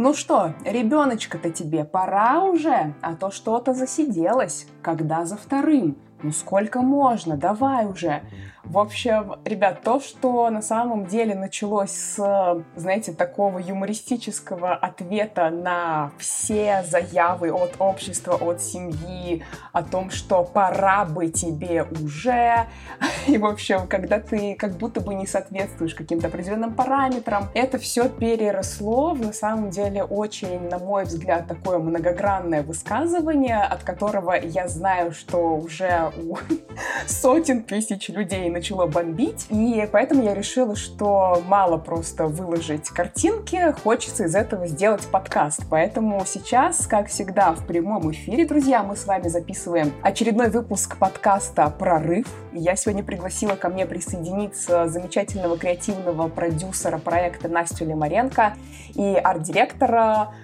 Ну что, ребеночка-то тебе пора уже, а то что-то засиделось. Когда за вторым? Ну сколько можно, давай уже. В общем, ребят, то, что на самом деле началось с, знаете, такого юмористического ответа на все заявы от общества, от семьи, о том, что пора бы тебе уже. И, в общем, когда ты как будто бы не соответствуешь каким-то определенным параметрам, это все переросло в, на самом деле, очень, на мой взгляд, такое многогранное высказывание, от которого я знаю, что уже у сотен тысяч людей начало бомбить, и поэтому я решила, что мало просто выложить картинки, хочется из этого сделать подкаст. Поэтому сейчас, как всегда, в прямом эфире, друзья, мы с вами записываем очередной выпуск подкаста «Прорыв». Я сегодня пригласила ко мне присоединиться замечательного креативного продюсера проекта Настю Лимаренко и арт-директора,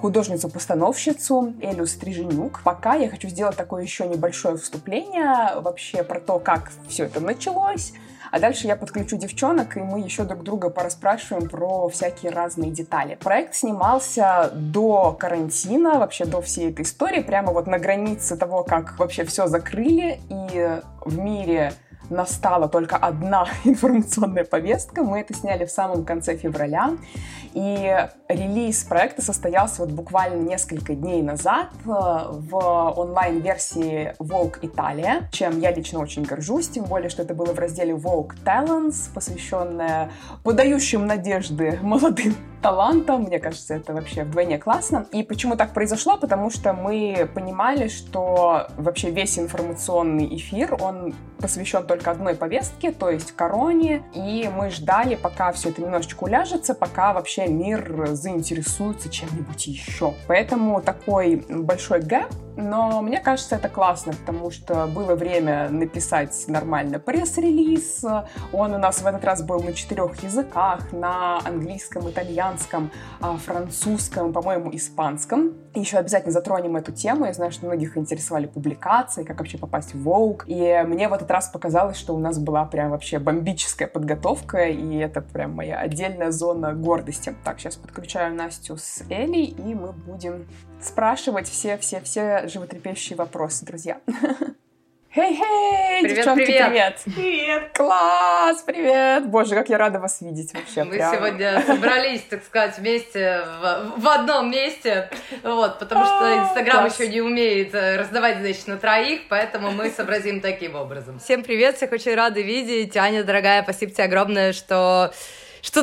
художницу-постановщицу Элю Стриженюк. Пока я хочу сделать такое еще небольшое вступление вообще про то, как все это началось, а дальше я подключу девчонок, и мы еще друг друга пораспрашиваем про всякие разные детали. Проект снимался до карантина, вообще до всей этой истории, прямо вот на границе того, как вообще все закрыли, и в мире настала только одна информационная повестка. Мы это сняли в самом конце февраля. И релиз проекта состоялся вот буквально несколько дней назад в онлайн-версии Vogue Italia, чем я лично очень горжусь, тем более, что это было в разделе Vogue Talents, посвященное подающим надежды молодым талантам. Мне кажется, это вообще вдвойне классно. И почему так произошло? Потому что мы понимали, что вообще весь информационный эфир, он посвящен только одной повестке, то есть короне, и мы ждали, пока все это немножечко уляжется, пока вообще мир заинтересуется чем-нибудь еще. Поэтому такой большой гэп, но мне кажется, это классно, потому что было время написать нормально пресс-релиз, он у нас в этот раз был на 4 языках, на английском, итальянском, французском, по-моему, испанском. Еще обязательно затронем эту тему, я знаю, что многих интересовали публикации, как вообще попасть в Vogue, и мне в этот раз показалось, что у нас была прям вообще бомбическая подготовка, и это прям моя отдельная зона гордости. Так, сейчас подключаю Настю с Элей, и мы будем спрашивать все-все-все животрепещущие вопросы, друзья. Хей-хей, девчонки, привет! Привет! Класс, привет! Боже, как я рада вас видеть вообще. Мы сегодня собрались, так сказать, вместе, в одном месте, вот, потому что Инстаграм еще не умеет раздавать, значит, на троих, поэтому мы сообразим таким образом. Всем привет, всех очень рада видеть. Аня, дорогая, спасибо тебе огромное, что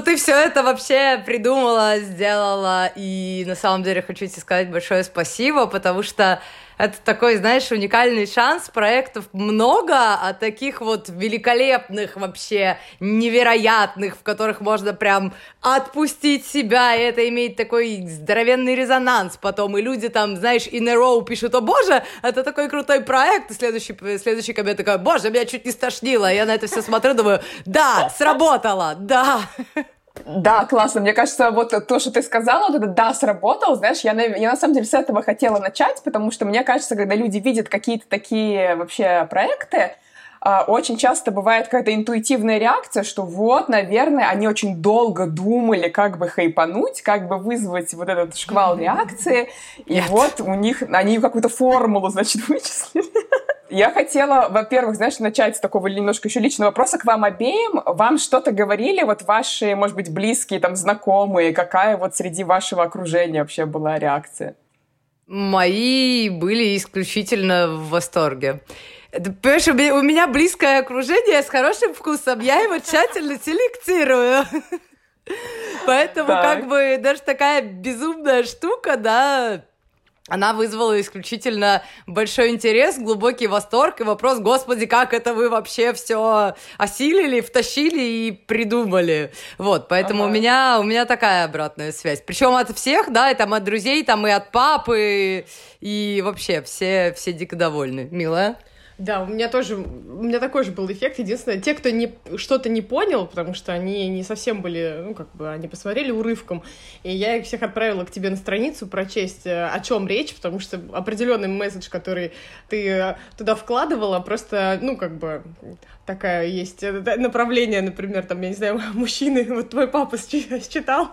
ты все это вообще придумала, сделала, и на самом деле хочу тебе сказать большое спасибо, потому что это такой, знаешь, уникальный шанс, проектов много, а таких вот великолепных вообще, невероятных, в которых можно прям отпустить себя, и это имеет такой здоровенный резонанс потом, и люди там, знаешь, in a row пишут: о боже, это такой крутой проект, и следующий коммент такой: боже, меня чуть не стошнило, я на это все смотрю, думаю, да, сработало, да. Да, классно. Мне кажется, вот то, что ты сказала, вот это «да, сработало», знаешь, я на самом деле с этого хотела начать, потому что, мне кажется, когда люди видят какие-то такие вообще проекты, очень часто бывает какая-то интуитивная реакция, что вот, наверное, они очень долго думали, как бы хайпануть, как бы вызвать вот этот шквал реакции, и вот у них, они какую-то формулу, значит, вычислили. Я хотела, во-первых, знаешь, начать с такого немножко еще личного вопроса к вам обеим. Вам что-то говорили вот ваши, может быть, близкие, там, знакомые? Какая вот среди вашего окружения вообще была реакция? Мои были исключительно в восторге. Понимаешь, у меня близкое окружение с хорошим вкусом, я его тщательно селектирую. Поэтому как бы даже такая безумная штука, да, она вызвала исключительно большой интерес, глубокий восторг и вопрос: господи, как это вы вообще все осилили, втащили и придумали. Вот, поэтому у меня такая обратная связь. Причем от всех, да, и там от друзей, там и от папы, и вообще все дико довольны. Милая. Да, у меня такой же был эффект. Единственное, те, кто что-то не понял, потому что они не совсем были, они посмотрели урывком, и я их всех отправила к тебе на страницу прочесть, о чем речь, потому что определенный месседж, который ты туда вкладывала, просто, такая есть направление, например, там, я не знаю, мужчины, вот твой папа считал,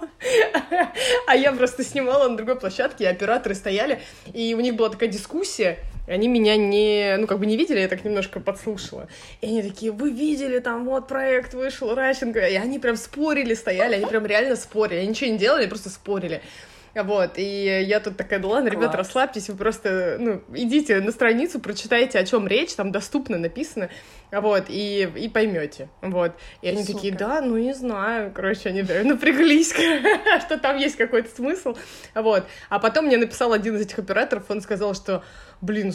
а я просто снимала на другой площадке, и операторы стояли, и у них была такая дискуссия, они меня не видели, я так немножко подслушала. И они такие, вы видели, там вот проект вышел, Радченко. И они прям спорили, стояли, они прям реально спорили. Они ничего не делали, просто спорили. Вот, и я тут такая, да ладно, ребята, расслабьтесь, вы просто, идите на страницу, прочитайте, о чем речь, там доступно написано, и поймете, И они такие, да, не знаю, они напряглись, что там есть какой-то смысл, А потом мне написал один из этих операторов, он сказал, что,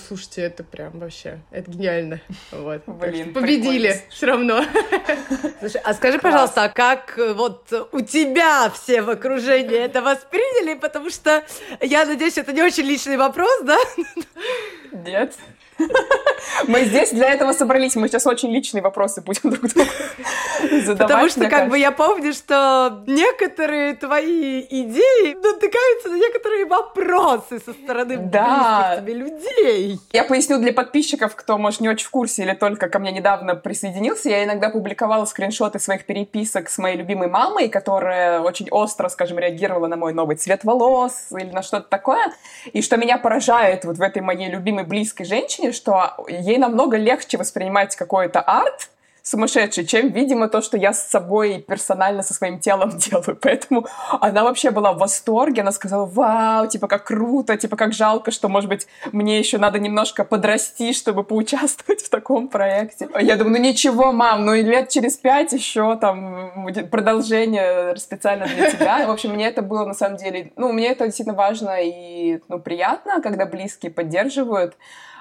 слушайте, это прям вообще, это гениально, победили все равно. Слушай, а скажи, пожалуйста, а как у тебя все в окружении это восприняли? Потому что, я надеюсь, это не очень личный вопрос, да? Нет. Мы здесь для этого собрались. Мы сейчас очень личные вопросы будем друг другу задавать. Потому что, я помню, что некоторые твои идеи натыкаются на некоторые вопросы со стороны близких тебе людей. Я поясню для подписчиков, кто, может, не очень в курсе или только ко мне недавно присоединился. Я иногда публиковала скриншоты своих переписок с моей любимой мамой, которая очень остро, реагировала на мой новый цвет волос или на что-то такое. И что меня поражает в этой моей любимой близкой женщине, что ей намного легче воспринимать какой-то арт сумасшедший, чем, видимо, то, что я с собой персонально со своим телом делаю. Поэтому она вообще была в восторге. Она сказала, вау, как круто, как жалко, что, может быть, мне еще надо немножко подрасти, чтобы поучаствовать в таком проекте. Я думаю, ничего, мам, лет через 5 еще там продолжение специально для тебя. В общем, мне это было, на самом деле, мне это действительно важно и приятно, когда близкие поддерживают.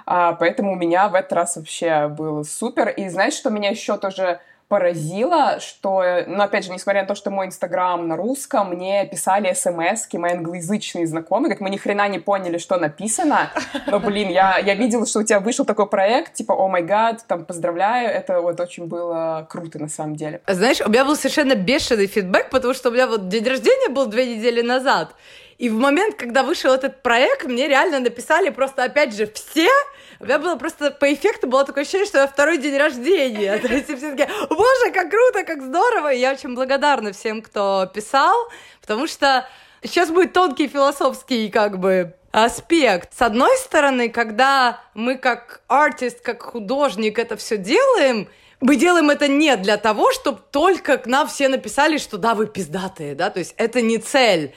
Поэтому у меня в этот раз вообще было супер. И знаешь, что меня еще тоже поразило, что, опять же, несмотря на то, что мой Инстаграм на русском, мне писали смс-ки мои англоязычные знакомые, говорят, мы ни хрена не поняли, что написано, но, я видела, что у тебя вышел такой проект, о май гад, поздравляю, это очень было круто, на самом деле. Знаешь, у меня был совершенно бешеный фидбэк, потому что у меня день рождения был 2 недели назад, и в момент, когда вышел этот проект, мне реально написали просто, опять же, все. У меня было просто по эффекту было такое ощущение, что я 2-й день рождения. То есть все такие, боже, как круто, как здорово. И я очень благодарна всем, кто писал, потому что сейчас будет тонкий философский аспект. С одной стороны, когда мы как артист, как художник это все делаем, мы делаем это не для того, чтобы только к нам все написали, что да, вы пиздатые, да, то есть это не цель.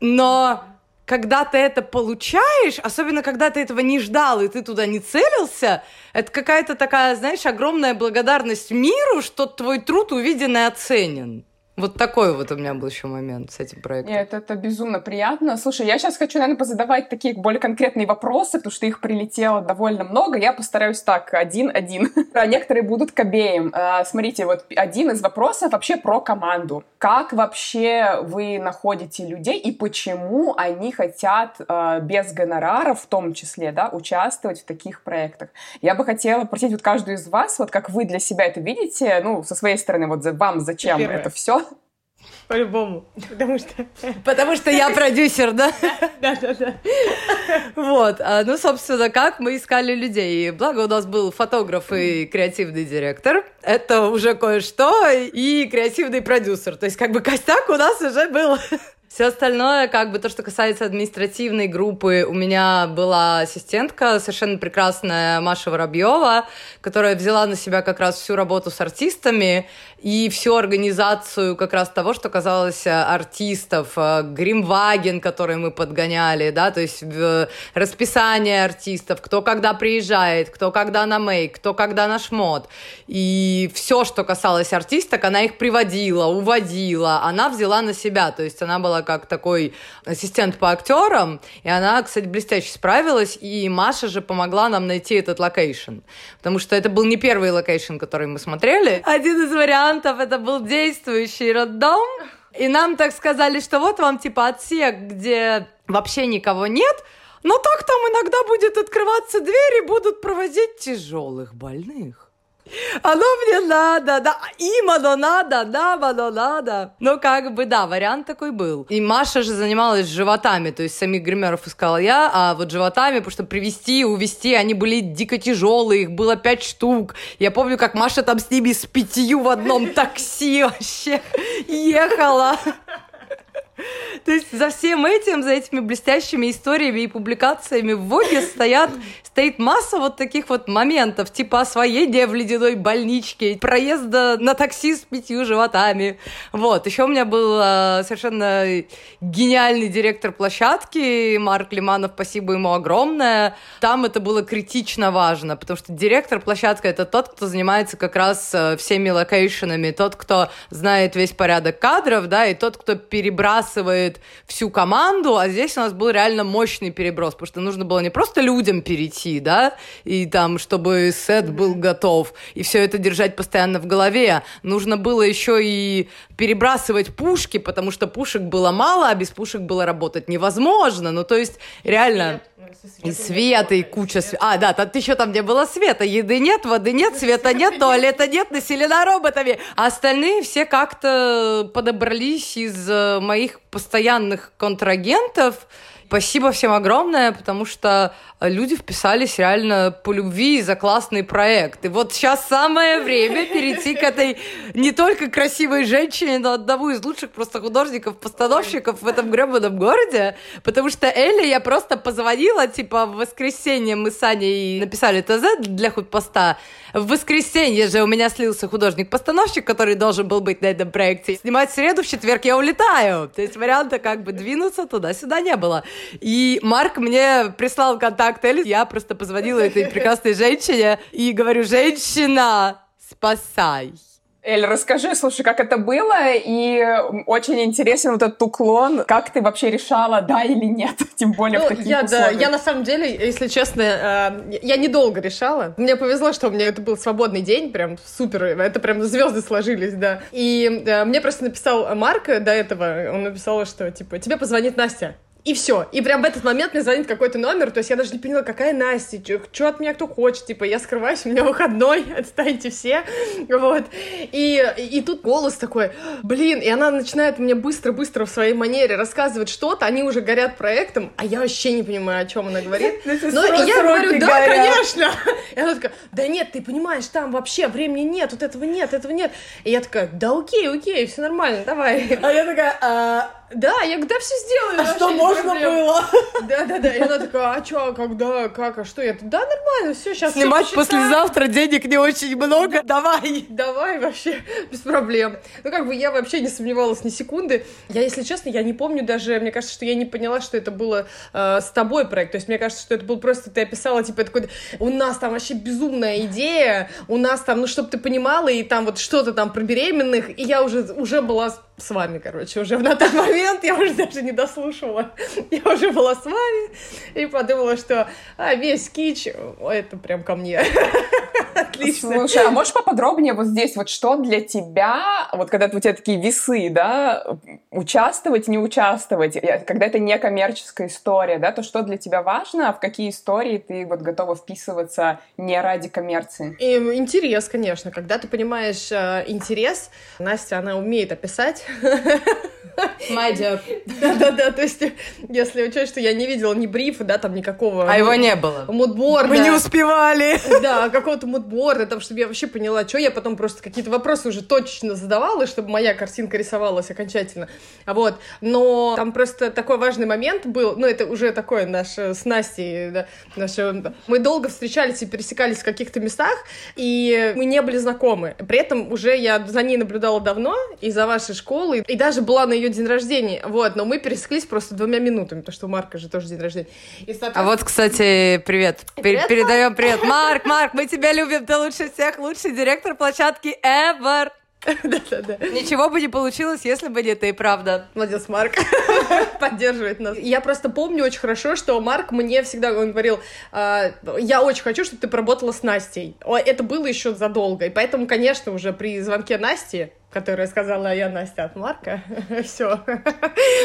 Но когда ты это получаешь, особенно когда ты этого не ждал и ты туда не целился, это какая-то такая, знаешь, огромная благодарность миру, что твой труд увиден и оценен. Такой у меня был еще момент с этим проектом. Нет, это безумно приятно. Слушай, я сейчас хочу, наверное, позадавать такие более конкретные вопросы, потому что их прилетело довольно много. Я постараюсь так, один-один. Некоторые будут к обеим. Смотрите, один из вопросов вообще про команду. Как вообще вы находите людей и почему они хотят без гонорара, в том числе, участвовать в таких проектах? Я бы хотела спросить каждую из вас, как вы для себя это видите, со своей стороны, вам зачем это все? По-любому. Потому что я продюсер, да? Да. Собственно, как мы искали людей. Благо, у нас был фотограф и креативный директор. Это уже кое-что. И креативный продюсер. То есть, костяк у нас уже был. Все остальное, то, что касается административной группы, у меня была ассистентка, совершенно прекрасная Маша Воробьева, которая взяла на себя как раз всю работу с артистами и всю организацию как раз того, что касалось артистов. Гримваген, который мы подгоняли, да, то есть расписание артистов, кто когда приезжает, кто когда на мейк, кто когда на шмот. И все, что касалось артисток, она их приводила, уводила, она взяла на себя, то есть она была как такой ассистент по актерам, и она, кстати, блестяще справилась, и Маша же помогла нам найти этот локейшн, потому что это был не первый локейшн, который мы смотрели. Один из вариантов — это был действующий роддом, и нам так сказали, что вот вам отсек, где вообще никого нет, Но так там иногда будет открываться дверь и будут проводить тяжелых больных. Оно мне надо, да, им оно надо, нам оно надо. Ну, как бы, да, вариант такой был. И Маша же занималась животами, то есть самих гримеров искала я, а вот животами, потому что привезти, увезти, они были дико тяжелые, их было 5 штук. Я помню, как Маша там с ними с 5 в одном такси вообще ехала. То есть за всем этим, за этими блестящими историями и публикациями в Vogue стоит масса вот таких вот моментов, типа освоения в ледяной больничке, проезда на такси с 5 животами. Вот. Еще у меня был совершенно гениальный директор площадки, Марк Лиманов, спасибо ему огромное. Там это было критично важно, потому что директор площадки — это тот, кто занимается как раз всеми локейшенами, тот, кто знает весь порядок кадров, да, и тот, кто перебрасывает всю команду, а здесь у нас был реально мощный переброс, потому что нужно было не просто людям перейти, да, и там, чтобы сет был готов, и все это держать постоянно в голове. Нужно было еще и перебрасывать пушки, потому что пушек было мало, а без пушек было работать невозможно. Ну, то есть, реально... И света, и куча света. А, да, ты еще там, где было света. Еды нет, воды нет, света нет, туалета нет, населена роботами. А остальные все как-то подобрались из моих постоянных контрагентов. Спасибо всем огромное, потому что люди вписались реально по любви за классный проект. И вот сейчас самое время перейти к этой не только красивой женщине, но одному из лучших просто художников-постановщиков в этом гребаном городе, потому что Эле я просто позвонила, типа, в воскресенье мы с Аней написали ТЗ для худпоста. В воскресенье же у меня слился художник-постановщик, который должен был быть на этом проекте. Снимать в среду, в четверг я улетаю. То есть варианта как бы двинуться туда-сюда не было. И Марк мне прислал контакт Эли. Я просто позвонила этой прекрасной женщине и говорю: «Женщина, спасай!» Эль, расскажи, слушай, как это было, и очень интересен вот этот уклон, как ты вообще решала, да или нет, тем более в таких условиях. Да, я на самом деле, если честно, я недолго решала. Мне повезло, что у меня это был свободный день, прям супер, это прям звезды сложились, да. И мне просто написал Марк до этого, он написал, что типа тебе позвонит Настя. И все. И прям в этот момент мне звонит какой-то номер, то есть я даже не поняла, какая Настя, что от меня кто хочет, типа, я скрываюсь, у меня выходной, отстаньте все, вот. И тут голос такой, блин, и она начинает мне быстро-быстро в своей манере рассказывать что-то, они уже горят проектом, а я вообще не понимаю, о чем она говорит. Но я говорю, да, конечно. И она такая, да нет, ты понимаешь, там вообще времени нет, вот этого нет, этого нет. И я такая, да окей, все нормально, давай. А я такая, да, я когда все сделаю? А что можно было? Да. И она такая, а что, когда, как, а что? Я такая, да, нормально, все, сейчас снимать все послезавтра, денег не очень много, давай, вообще, без проблем. Ну, как бы я вообще не сомневалась ни секунды. Я, если честно, я не помню даже, мне кажется, что я не поняла, что это было с тобой проект. То есть мне кажется, что это был просто, ты описала, типа, такой, у нас там вообще безумная идея, у нас там, ну, чтобы ты понимала, и там вот что-то там про беременных, и я уже была... с вами, короче, уже на тот момент я уже даже не дослушивала. Я уже была с вами и подумала, что весь кич, это прям ко мне. Отлично. Слушай, а можешь поподробнее вот здесь вот что для тебя, вот когда у тебя такие весы, да, участвовать, не участвовать, когда это не коммерческая история, да, то что для тебя важно, а в какие истории ты вот готова вписываться не ради коммерции? И интерес, конечно. Когда ты понимаешь интерес, Настя, она умеет описать. My job. Да, то есть, если учесть, что я не видела ни брифа, да, там никакого... А его не было. Мудборда. Мы не успевали. Да, какого-то мудборда, там, чтобы я вообще поняла, что я потом просто какие-то вопросы уже точечно задавала, чтобы моя картинка рисовалась окончательно. Вот, но там просто такой важный момент был, ну, это уже такое наше с Настей, да, наше... Мы долго встречались и пересекались в каких-то местах, и мы не были знакомы. При этом уже я за ней наблюдала давно, и за вашей школой, и даже была на ее день рождения, вот, но мы пересеклись просто 2 минутами, потому что у Марка же тоже день рождения. А вот, кстати, привет. Передаем привет. Марк, мы тебя любим, ты лучше всех, лучший директор площадки ever. Да. Ничего бы не получилось, если бы не ты, правда. Молодец, Марк. Поддерживает нас. Я просто помню очень хорошо, что Марк мне всегда, он говорил, я очень хочу, чтобы ты поработала с Настей. Это было еще задолго, и поэтому, конечно, уже при звонке Насти которая сказала: я Настя от Марка, все.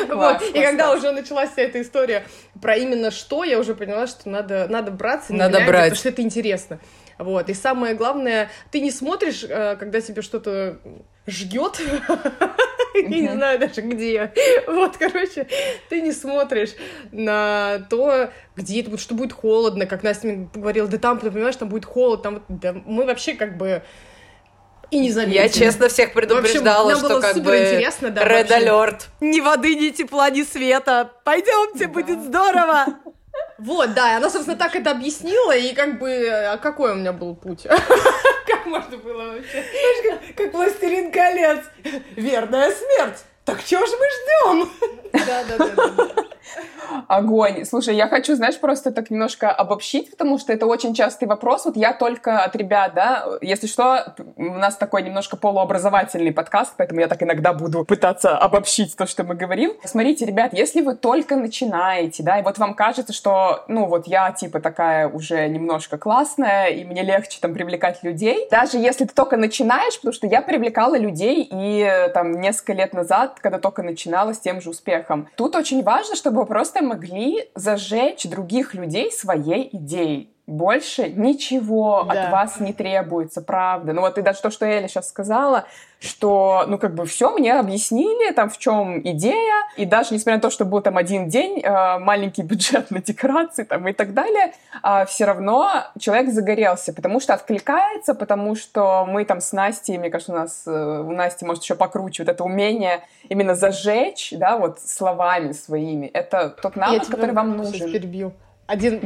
Вот. И когда уже началась вся эта история про именно что, я уже поняла, что надо браться, потому что это интересно. Вот. И самое главное, ты не смотришь, когда тебе что-то жгет. Я не знаю даже где. Вот, короче, ты не смотришь на то, где это, что будет холодно, как Настя говорила, да там, понимаешь, там будет холод, там да, мы вообще как бы и не заметили. Я честно всех предупреждала, общем, что как бы Red Alert. Ни воды, ни тепла, ни света. Пойдемте, да. Будет здорово. Вот, да, она, собственно, так это объяснила, и как бы, а какой у меня был путь? Как можно было вообще? Как «Властелин колец». Верная смерть. Так чего же мы ждем? Да. Огонь. Слушай, я хочу, знаешь, просто так немножко обобщить, потому что это очень частый вопрос. Вот я только от ребят, да, если что, у нас такой немножко полуобразовательный подкаст, поэтому я так иногда буду пытаться обобщить то, что мы говорим. Смотрите, ребят, если вы только начинаете, да, и вот вам кажется, что, ну, вот я, типа, такая уже немножко классная, и мне легче там привлекать людей. Даже если ты только начинаешь, потому что я привлекала людей и там несколько лет назад, когда только начинала, с тем же успехом. Тут очень важно, чтобы вы просто могли зажечь других людей своей идеей. Больше ничего от вас не требуется, правда. Ну вот и даже то, что Эля сейчас сказала, что, ну как бы все мне объяснили, там в чем идея, и даже несмотря на то, что был там один день, маленький бюджет на декорации там и так далее, все равно человек загорелся, потому что откликается, потому что мы там с Настей, мне кажется, у Насти может еще покруче вот это умение именно зажечь, да, вот словами своими. Это тот навык, который вам нужен. Один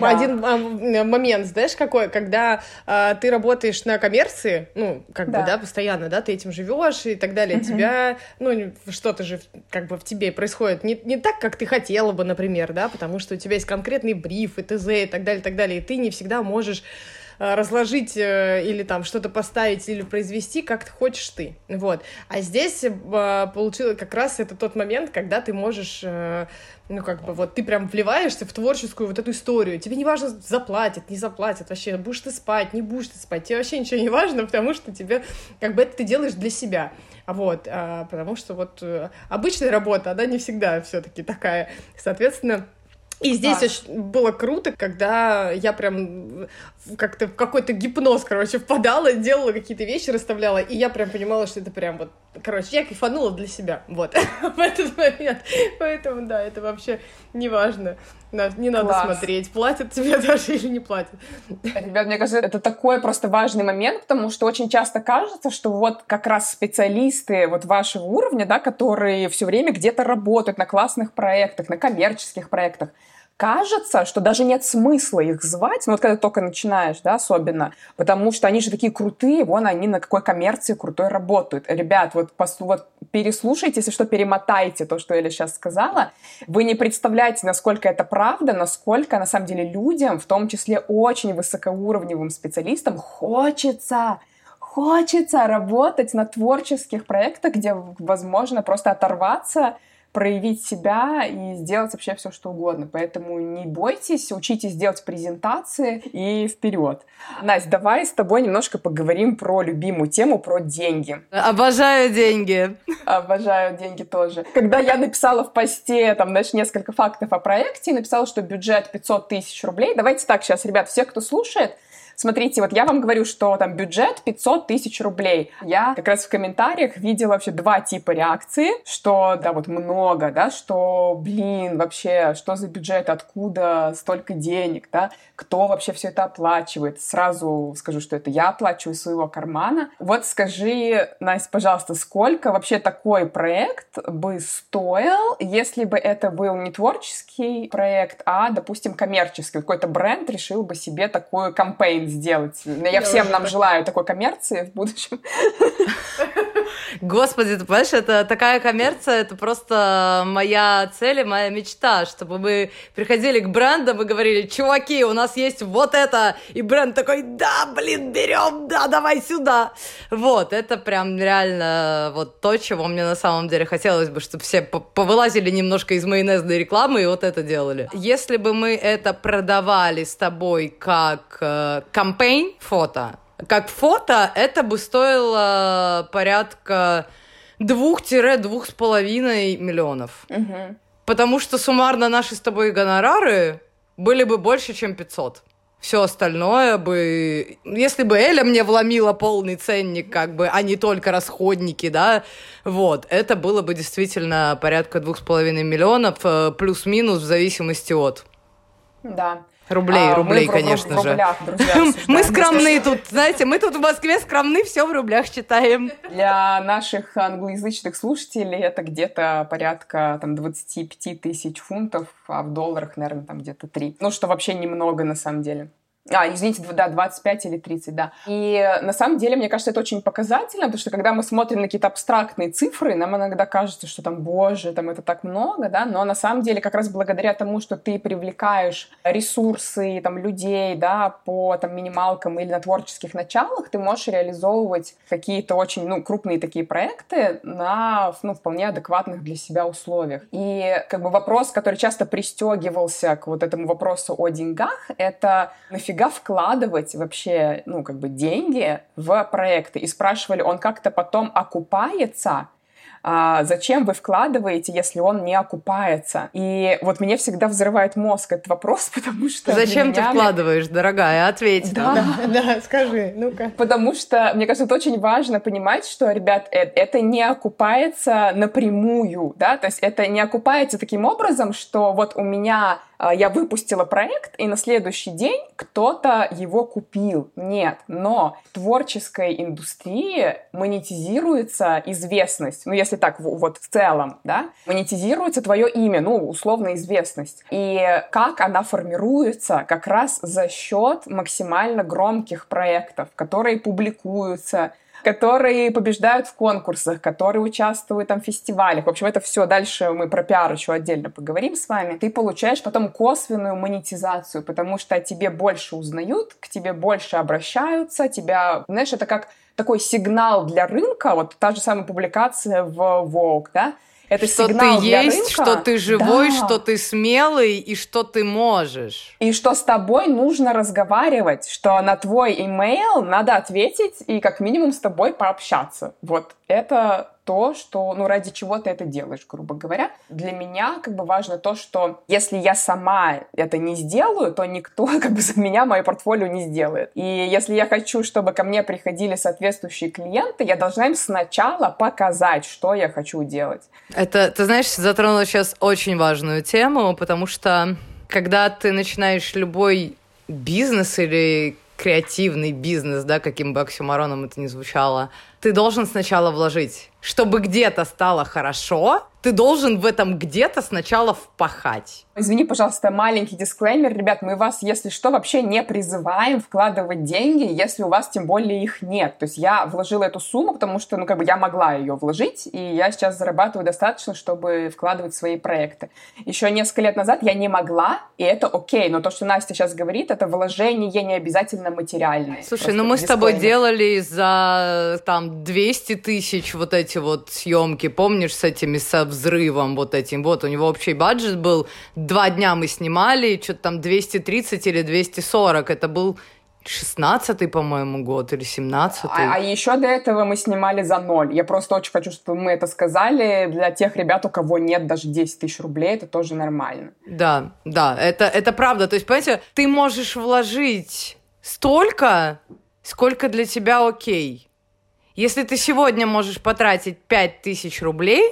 момент, знаешь, какой, когда ты работаешь на коммерции, ну, как бы, да, постоянно, да, ты этим живешь и так далее, тебя, ну, что-то же как бы в тебе происходит не так, как ты хотела бы, например, да, потому что у тебя есть конкретный бриф и т.з. и так далее, и ты не всегда можешь разложить или там что-то поставить или произвести, как ты хочешь ты, вот. А здесь получилось как раз это тот момент, когда ты можешь, ну, как бы, вот, ты прям вливаешься в творческую вот эту историю, тебе не важно, заплатят, не заплатят, вообще, будешь ты спать, не будешь ты спать, тебе вообще ничего не важно, потому что тебе, как бы, это ты делаешь для себя, вот, потому что вот обычная работа, она не всегда все-таки такая, соответственно. И здесь очень было круто, когда я прям как-то в какой-то гипноз, короче, впадала, делала какие-то вещи, расставляла, и я прям понимала, что это прям вот, короче, я кайфанула для себя, вот, в этот момент. Поэтому, да, это вообще не важно. Не надо смотреть, платят тебе даже или не платят. Ребят, мне кажется, это такой просто важный момент, потому что очень часто кажется, что вот как раз специалисты вот вашего уровня, да, которые все время где-то работают на классных проектах, на коммерческих проектах, кажется, что даже нет смысла их звать, ну вот когда только начинаешь, да, особенно, потому что они же такие крутые, вон они на какой коммерции крутой работают. Ребят, вот переслушайте, если что, перемотайте то, что Эля сейчас сказала. Вы не представляете, насколько это правда, насколько, на самом деле, людям, в том числе очень высокоуровневым специалистам, хочется работать на творческих проектах, где возможно просто оторваться, проявить себя и сделать вообще все, что угодно. Поэтому не бойтесь, учитесь делать презентации и вперед. Настя, давай с тобой немножко поговорим про любимую тему, про деньги. Обожаю деньги. Обожаю деньги тоже. Когда я написала в посте, там, знаешь, несколько фактов о проекте, написала, что бюджет 500 тысяч рублей. Давайте так сейчас, ребят, все, кто слушает, смотрите, вот я вам говорю, что там бюджет 500 тысяч рублей. Я как раз в комментариях видела вообще два типа реакции, что, да, вот много, да, что, блин, вообще, что за бюджет, откуда столько денег, да, кто вообще все это оплачивает. Сразу скажу, что это я оплачиваю из своего кармана. Вот скажи, Настя, пожалуйста, сколько вообще такой проект бы стоил, если бы это был не творческий проект, а, допустим, коммерческий, какой-то бренд решил бы себе такую кампейн сделать. Я всем нам желаю такой коммерции в будущем. Господи, ты понимаешь, это такая коммерция, это просто моя цель и моя мечта, чтобы мы приходили к брендам и говорили: чуваки, у нас есть вот это, и бренд такой: да, блин, берем, да, давай сюда. Вот, это прям реально вот то, чего мне на самом деле хотелось бы, чтобы все повылазили немножко из майонезной рекламы и вот это делали. Если бы мы это продавали с тобой как кампейн, фото. Как фото это бы стоило порядка 2-2,5 миллионов. Угу. Потому что суммарно наши с тобой гонорары были бы больше, чем 500. Все остальное бы... Если бы Эля мне вломила полный ценник, как бы, а не только расходники, да, вот, это было бы действительно порядка 2,5 миллионов, плюс-минус, в зависимости от... Да. Рублей, конечно же. Рублях, друзья, мы скромные тут, знаете, мы тут в Москве скромны, все в рублях считаем. Для наших англоязычных слушателей это где-то порядка там, 25 тысяч фунтов, а в долларах, наверное, там где-то 3. Ну, что вообще немного на самом деле. А, извините, да, 25 или 30, да. И на самом деле, мне кажется, это очень показательно, потому что когда мы смотрим на какие-то абстрактные цифры, нам иногда кажется, что там, боже, там это так много, да, но на самом деле как раз благодаря тому, что ты привлекаешь ресурсы, там, людей, да, по там минималкам или на творческих началах, ты можешь реализовывать какие-то очень, ну, крупные такие проекты на, ну, вполне адекватных для себя условиях. И как бы вопрос, который часто пристегивался к вот этому вопросу о деньгах, это нафига вкладывать вообще, ну, как бы деньги в проекты? И спрашивали, он как-то потом окупается? А зачем вы вкладываете, если он не окупается? И вот мне всегда взрывает мозг этот вопрос, потому что... Зачем ты вкладываешь, дорогая? Ответь. Да, скажи, ну-ка. Потому что, мне кажется, это очень важно понимать, что, ребят, это не окупается напрямую, да, то есть это не окупается таким образом, что вот у меня... Я выпустила проект, и на следующий день кто-то его купил. Нет, но в творческой индустрии монетизируется известность. Ну, если так, вот в целом, да? Монетизируется твое имя, ну, условно, известность. И как она формируется? Как раз за счет максимально громких проектов, которые публикуются, которые побеждают в конкурсах, которые участвуют там в фестивалях. В общем, это все. Дальше мы про пиар еще отдельно поговорим с вами. Ты получаешь потом косвенную монетизацию, потому что о тебе больше узнают, к тебе больше обращаются, тебя, знаешь, это как такой сигнал для рынка, вот та же самая публикация в Vogue, да? Это что сигнал ты для есть, рынка. Что ты живой, да. Что ты смелый и что ты можешь. И что с тобой нужно разговаривать, что на твой имейл надо ответить и как минимум с тобой пообщаться. Вот это то, что, ну, ради чего ты это делаешь, грубо говоря. Для меня как бы важно то, что если я сама это не сделаю, то никто как бы за меня мое портфолио не сделает. И если я хочу, чтобы ко мне приходили соответствующие клиенты, я должна им сначала показать, что я хочу делать. Это, ты знаешь, затронула сейчас очень важную тему, потому что когда ты начинаешь любой бизнес или креативный бизнес, да, каким бы оксюмороном это ни звучало, ты должен сначала вложить. Чтобы где-то стало хорошо, ты должен в этом где-то сначала впахать. Извини, пожалуйста, маленький дисклеймер. Ребят, мы вас, если что, вообще не призываем вкладывать деньги, если у вас тем более их нет. То есть я вложила эту сумму, потому что, ну, как бы я могла ее вложить, и я сейчас зарабатываю достаточно, чтобы вкладывать в свои проекты. Еще несколько лет назад я не могла, и это окей. Но то, что Настя сейчас говорит, это вложение не обязательно материальное. Слушай, просто ну мы с тобой делали за, там, 200 тысяч вот эти вот съемки, помнишь, с этими, со взрывом вот этим, вот, у него общий бюджет был, 2 дня мы снимали, что-то там 230 или 240, это был 16-й, по-моему, год или 17-й. А еще до этого мы снимали за 0. Я просто очень хочу, чтобы мы это сказали. Для тех ребят, у кого нет даже 10 тысяч рублей, это тоже нормально. Да, да, это правда. То есть, понимаете, ты можешь вложить столько, сколько для тебя окей. Если ты сегодня можешь потратить 5 тысяч рублей,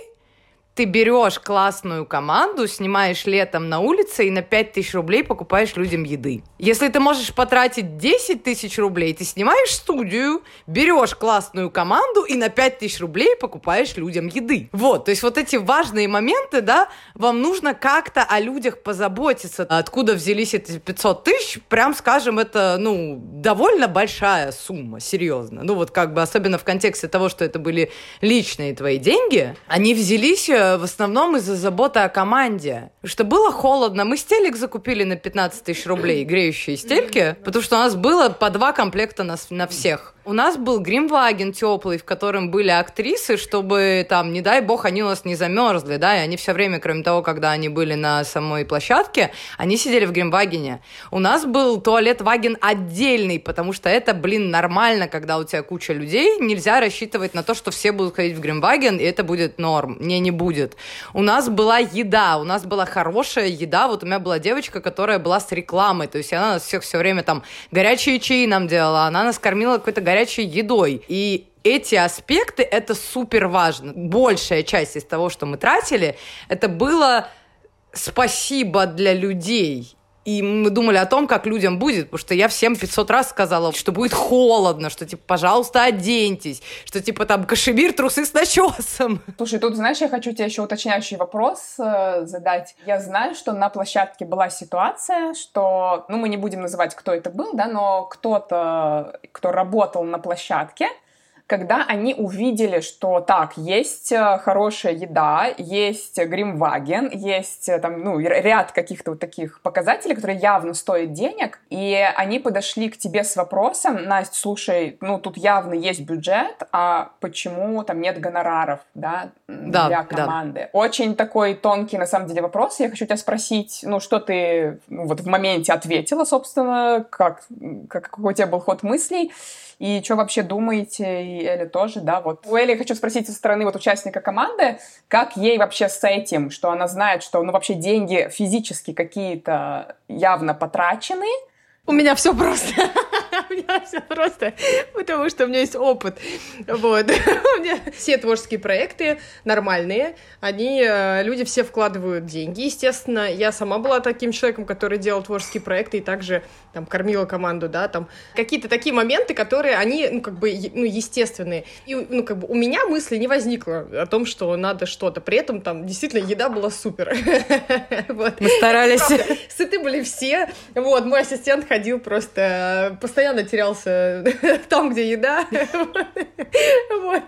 ты берешь классную команду, снимаешь летом на улице и на 5 тысяч рублей покупаешь людям еды. Если ты можешь потратить 10 тысяч рублей, ты снимаешь студию, берешь классную команду и на 5 тысяч рублей покупаешь людям еды. Вот, то есть вот эти важные моменты, да, вам нужно как-то о людях позаботиться. Откуда взялись эти 500 тысяч, прям скажем, это, ну, довольно большая сумма, серьезно. Ну вот как бы особенно в контексте того, что это были личные твои деньги, они взялись в основном из-за заботы о команде. Что было холодно. Мы стелек закупили на 15 000 рублей, греющие стельки, потому что у нас было по 2 комплекта на всех. У нас был гримваген теплый, в котором были актрисы, чтобы там, не дай бог, они у нас не замерзли, да, и они все время, кроме того, когда они были на самой площадке, они сидели в гримвагене. У нас был туалет-ваген отдельный, потому что это, блин, нормально, когда у тебя куча людей, нельзя рассчитывать на то, что все будут ходить в гримваген, и это будет норм. Не будет. У нас была еда, у нас была хорошая еда, вот у меня была девочка, которая была с рекламой, то есть она нас всех все время там горячие чаи нам делала, она нас кормила какой-то горячей едой, и эти аспекты, это супер важно. Большая часть из того, что мы тратили, это было спасибо для людей. И мы думали о том, как людям будет, потому что я всем 500 раз сказала, что будет холодно, что, типа, пожалуйста, оденьтесь, что, типа, там, кашемир, трусы с начесом. Слушай, тут, знаешь, я хочу тебе еще уточняющий вопрос задать. Я знаю, что на площадке была ситуация, что, ну, мы не будем называть, кто это был, да, но кто-то, кто работал на площадке, когда они увидели, что так, есть хорошая еда, есть гримваген, есть там, ну, ряд каких-то вот таких показателей, которые явно стоят денег, и они подошли к тебе с вопросом: Настя, слушай, ну тут явно есть бюджет, а почему там нет гонораров, да, для команды? Да. Очень такой тонкий, на самом деле, вопрос. Я хочу тебя спросить, ну что ты вот в моменте ответила, собственно, какой у тебя был ход мыслей, и что вообще думаете? И Эля тоже, да, вот. У Эли хочу спросить со стороны вот участника команды, как ей вообще с этим, что она знает, что, ну, вообще деньги физически какие-то явно потрачены. У меня все просто. У меня все просто, потому что у меня есть опыт. Вот. У меня все творческие проекты нормальные, люди все вкладывают деньги, естественно. Я сама была таким человеком, который делал творческие проекты и также там кормила команду, да, там какие-то такие моменты, которые они, ну, как бы, ну, естественные. И, ну, как бы у меня мысли не возникло о том, что надо что-то. При этом там действительно еда была супер. Мы старались. Сыты были все. Вот, мой ассистент ходил просто постоянно терялся там, где еда. Вот.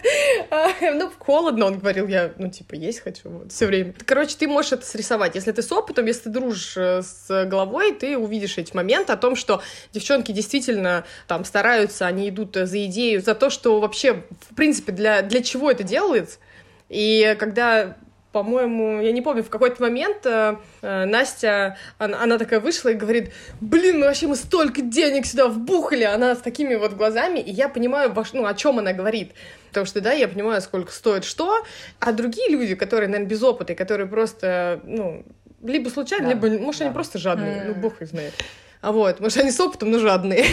Ну, холодно, он говорил, я, ну, типа, есть хочу, вот, все время. Короче, ты можешь это срисовать. Если ты с опытом, если ты дружишь с головой, ты увидишь эти моменты о том, что девчонки действительно там стараются, они идут за идею, за то, что вообще, в принципе, для чего это делается. И когда... По-моему, я не помню, в какой-то момент Настя, она такая вышла и говорит: блин, мы столько денег сюда вбухали, она с такими вот глазами, и я понимаю, ну, о чем она говорит. Потому что, да, я понимаю, сколько стоит что, а другие люди, которые, наверное, без опыта, которые просто, ну, либо случайно, да, либо, может, да, они просто жадные, ну, бог их знает. А вот, может, они с опытом, но жадные.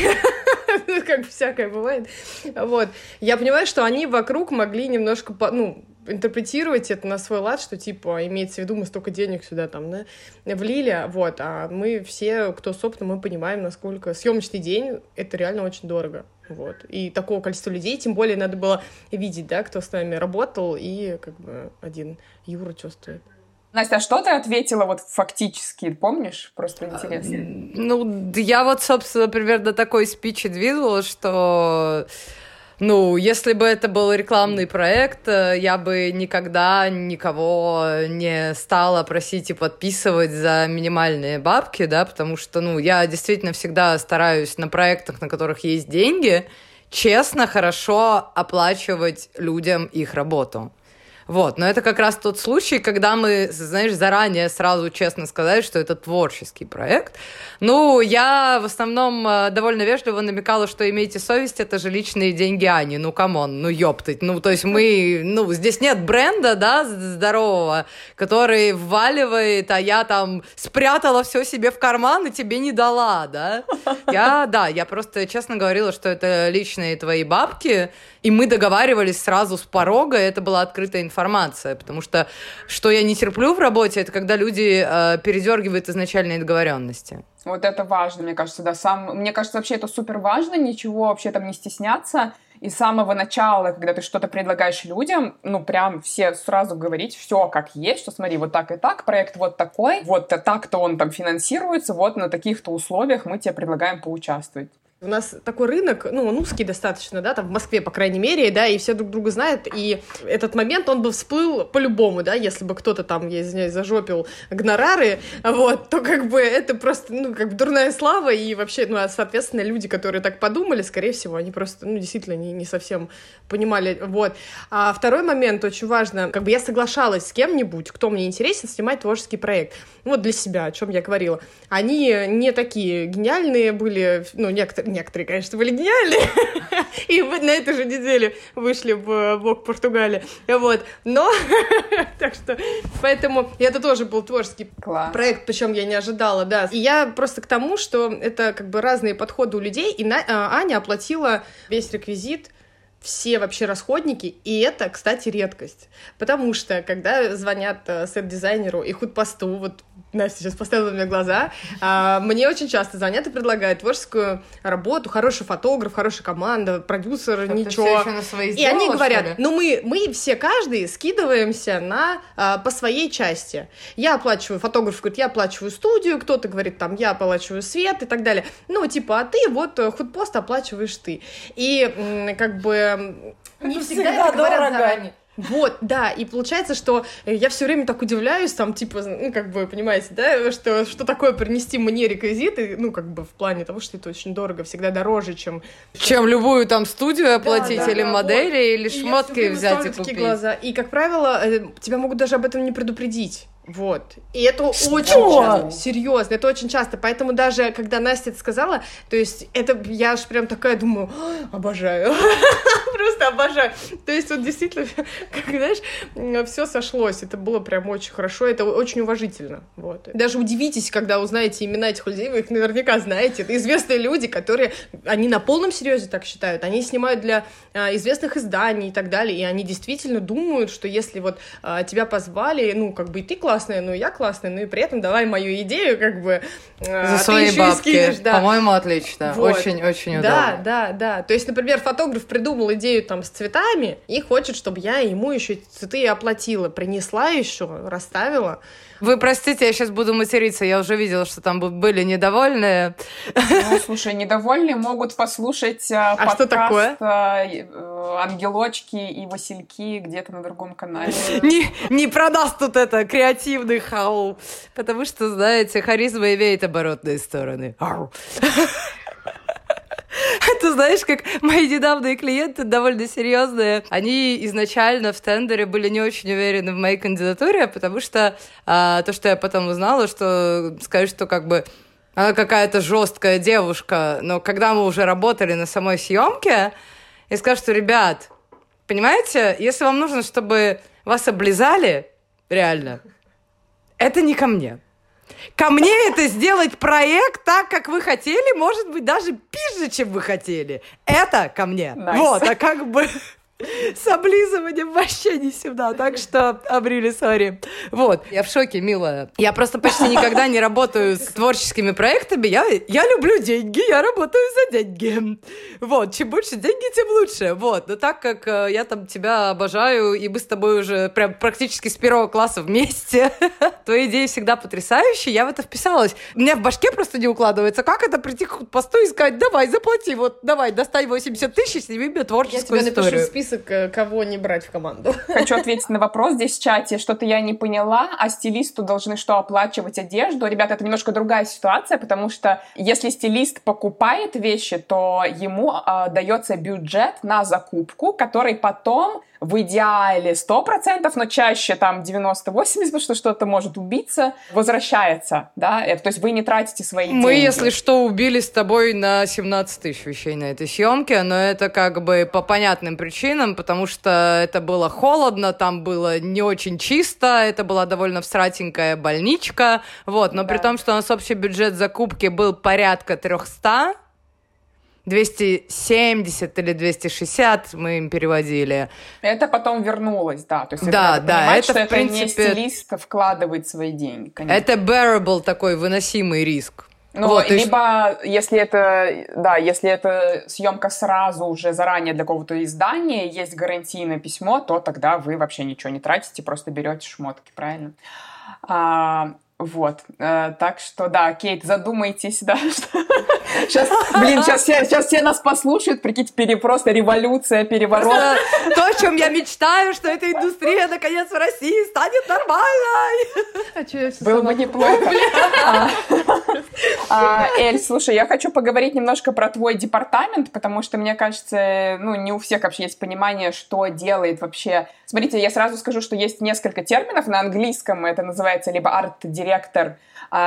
Как всякое бывает. Вот. Я понимаю, что они вокруг могли немножко, ну, интерпретировать это на свой лад, что, типа, имеется в виду, мы столько денег сюда там, да, влили, вот, а мы все, кто с опытом, мы понимаем, насколько съемочный день — это реально очень дорого, вот, и такого количества людей, тем более надо было видеть, да, кто с нами работал, и, как бы, 1 евро чувствует. Настя, а что ты ответила вот фактически, помнишь? Просто интересно. Ну, я вот, собственно, примерно такой спич и двинула, что... Ну, если бы это был рекламный проект, я бы никогда никого не стала просить и подписывать за минимальные бабки, да, потому что, ну, я действительно всегда стараюсь на проектах, на которых есть деньги, честно, хорошо оплачивать людям их работу. Вот, но это как раз тот случай, когда мы, знаешь, заранее сразу честно сказали, что это творческий проект. Ну, я в основном довольно вежливо намекала, что имейте совесть, это же личные деньги Ани, ну, камон, ну, ёптать. Ну, то есть мы, ну, здесь нет бренда, да, здорового, который вваливает, а я там спрятала все себе в карман и тебе не дала, да. Я просто честно говорила, что это личные твои бабки, и мы договаривались сразу с порога, это была открытая информация, потому что что я не терплю в работе, это когда люди передергивают изначальные договоренности. Вот это важно, мне кажется, да. Мне кажется, вообще это супер важно, ничего вообще там не стесняться. И с самого начала, когда ты что-то предлагаешь людям, ну, прям все сразу говорить, все как есть, что смотри, вот так и так, проект вот такой, вот так-то он там финансируется, вот на таких-то условиях мы тебе предлагаем поучаствовать. У нас такой рынок, ну, он узкий достаточно, да, там в Москве, по крайней мере, да, и все друг друга знают, и этот момент, он бы всплыл по-любому, да, если бы кто-то там, я извиняюсь, зажопил гонорары, вот, то как бы это просто, ну, как бы дурная слава, и вообще, ну, соответственно, люди, которые так подумали, скорее всего, они просто, ну, действительно не совсем понимали, вот. А второй момент очень важно, как бы я соглашалась с кем-нибудь, кто мне интересен, снимать творческий проект, вот для себя, о чем я говорила. Они не такие гениальные были, ну, некоторые, конечно, были гениальные, и на этой же неделе вышли в Vogue Португалии, вот, но, так что, поэтому это тоже был творческий проект, причем я не ожидала, да, и я просто к тому, что это как бы разные подходы у людей, и Аня оплатила весь реквизит, все вообще расходники, и это, кстати, редкость, потому что, когда звонят сет-дизайнеру и худпосту, вот Настя сейчас поставила на меня глаза, мне очень часто звонят и предлагают творческую работу, хороший фотограф, хорошая команда, продюсер, что-то ничего, и они говорят, ну мы все, каждый скидываемся по своей части, я оплачиваю, фотограф говорит, я оплачиваю студию, кто-то говорит, там, я оплачиваю свет и так далее, ну типа, а ты вот худпост оплачиваешь ты, и как бы не всегда это говорят заранее. Вот, да, и получается, что я все время так удивляюсь, там, типа, ну, как бы, понимаете, да, что такое принести мне реквизиты, ну, как бы, в плане того, что это очень дорого, всегда дороже, чем любую там студию оплатить, да, или модели, вот. Или шмотки и взять и купить. Глаза. И, как правило, тебя могут даже об этом не предупредить. Вот. И это очень часто. Серьезно, это очень часто. Поэтому даже, когда Настя это сказала, то есть это я аж прям такая думаю, обожаю. Просто обожаю. То есть вот действительно, как знаешь, все сошлось. Это было прям очень хорошо, это очень уважительно. Вот. Даже удивитесь, когда узнаете имена этих людей, вы их наверняка знаете. Это известные люди, которые, они на полном серьезе так считают. Они снимают для известных изданий и так далее. И они действительно думают, что если вот тебя позвали, ну, как бы и ты классный, классная, ну я классная, ну и при этом давай мою идею как бы за свои бабки, да. По-моему, отлично, вот. Очень-очень удобно. Да, то есть, например, фотограф придумал идею там с цветами и хочет, чтобы я ему еще цветы оплатила, принесла еще, расставила. Вы простите, я сейчас буду материться, я уже видела, что там были недовольные. Ну, слушай, недовольные могут послушать подкаст что такое? «Ангелочки и Васильки» где-то на другом канале. Не про нас тут это, креативный хау, потому что, знаете, харизма имеет оборотные стороны. Ты знаешь, как мои недавние клиенты довольно серьезные, они изначально в тендере были не очень уверены в моей кандидатуре, потому что то, что я потом узнала, что скажу, что как бы она какая-то жесткая девушка, но когда мы уже работали на самой съемке, я скажу, что, ребят, понимаете, если вам нужно, чтобы вас облизали, реально, это не ко мне. Ко мне это сделать проект так, как вы хотели, может быть, даже пизже, чем вы хотели. Это ко мне. Nice. Вот, а как бы с облизыванием вообще не сюда. Так что, Абрили, сори. Вот, я в шоке, милая. Я просто почти никогда не работаю с творческими проектами. Я люблю деньги, я работаю за деньги. Вот, чем больше деньги, тем лучше. Вот, но так как я там тебя обожаю, и мы с тобой уже прям практически с первого класса вместе, твои идеи всегда потрясающие, я в это вписалась. У меня в башке просто не укладывается, как это прийти к посту и сказать, давай, заплати, вот, давай, достань 80 000, сними мне творческую историю. Я тебя напишу список, кого не брать в команду. Хочу ответить на вопрос здесь в чате. Что-то я не поняла, а стилисту должны что, оплачивать одежду? Ребята, это немножко другая ситуация, потому что если стилист покупает вещи, то ему дается бюджет на закупку, который потом в идеале 100%, но чаще там 90-80%, потому что что-то может убиться, возвращается, да, то есть вы не тратите свои деньги. Мы, если что, убили с тобой на 17 000 вещей на этой съемке, но это как бы по понятным причинам, потому что это было холодно, там было не очень чисто, это была довольно всратенькая больничка, вот, но да. При том, что у нас общий бюджет закупки был порядка 300, 270 или 260 мы им переводили. Это потом вернулось, да. То есть да, это, да, понимать, это что в это принципе... не стилист вкладывает свои деньги. Конечно. Это bearable такой выносимый риск. Ну, вот, либо, если это съемка сразу уже заранее для какого-то издания, есть гарантийное письмо, то тогда вы вообще ничего не тратите, просто берете шмотки, правильно? Вот. Так что, да, Кейт, задумайтесь, да. Сейчас все нас послушают, прикиньте, просто революция, переворот. То, о чем я мечтаю, что эта индустрия, наконец, в России станет нормальной. Было бы неплохо. Эль, слушай, я хочу поговорить немножко про твой департамент, потому что, мне кажется, ну, не у всех вообще есть понимание, что делает вообще... Смотрите, я сразу скажу, что есть несколько терминов. На английском это называется либо арт-директор,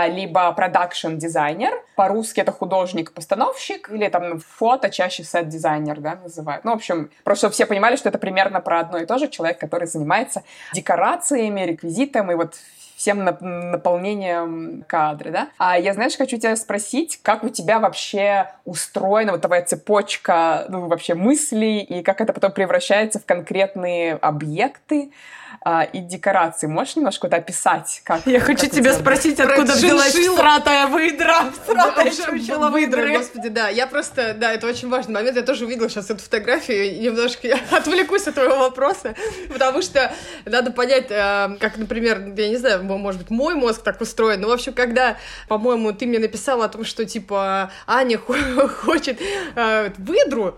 либо продакшн-дизайнер. По-русски это художник-постановщик, или там фото, чаще сет-дизайнер, да, называют. Ну, в общем, просто все понимали, что это примерно про одно и то же. Человек, который занимается декорациями, реквизитом и вот всем наполнением кадра, да? А я, знаешь, хочу тебя спросить, как у тебя вообще устроена вот такая цепочка, ну, вообще мыслей, и как это потом превращается в конкретные объекты и декорации. Можешь немножко это описать? Я хочу тебя спросить, откуда взялась сратая выдра? Сратая шиншилла выдра, господи, да. Я просто, да, это очень важный момент. Я тоже увидела сейчас эту фотографию, и немножко я отвлекусь от твоего вопроса, потому что надо понять, как, например, я не знаю, может быть, мой мозг так устроен, но, в общем, когда, по-моему, ты мне написала о том, что, типа, Аня хочет выдру,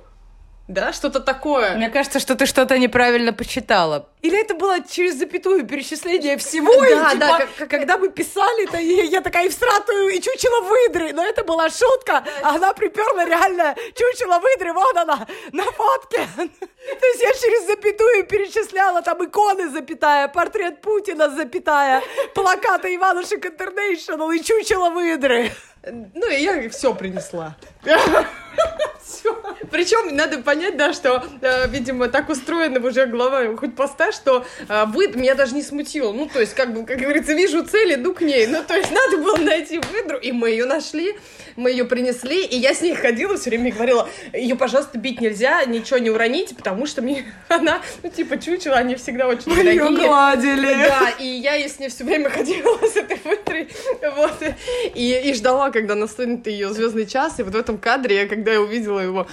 да, что-то такое. Мне кажется, что ты что-то неправильно почитала. Или это было через запятую перечисление всего, да, и, типа, да, когда мы писали, то я такая и всратую, и чучело выдры, но это была шутка, а она приперла реально чучело выдры, вон она, на фотке. То есть я через запятую перечисляла там иконы, запятая, портрет Путина, запятая, плакаты Иванушек Интернейшнл и чучело выдры. Ну, и я все принесла. Причем надо понять, да, что, видимо, так устроена уже глава хоть поста, что выдра меня даже не смутила. Ну, то есть, как бы, как говорится, вижу цель, иду к ней. Ну, то есть, надо было найти выдру, и мы ее нашли, мы ее принесли, и я с ней ходила все время и говорила, ее, пожалуйста, бить нельзя, ничего не уроните, потому что мне она, ну, типа, чучело, они всегда очень дорогие. Мы ее гладили. Да, и я ей с ней все время ходила с этой выдрой, вот, и ждала, когда настанет ее звездный час, и вот в этом кадре, когда я увидела его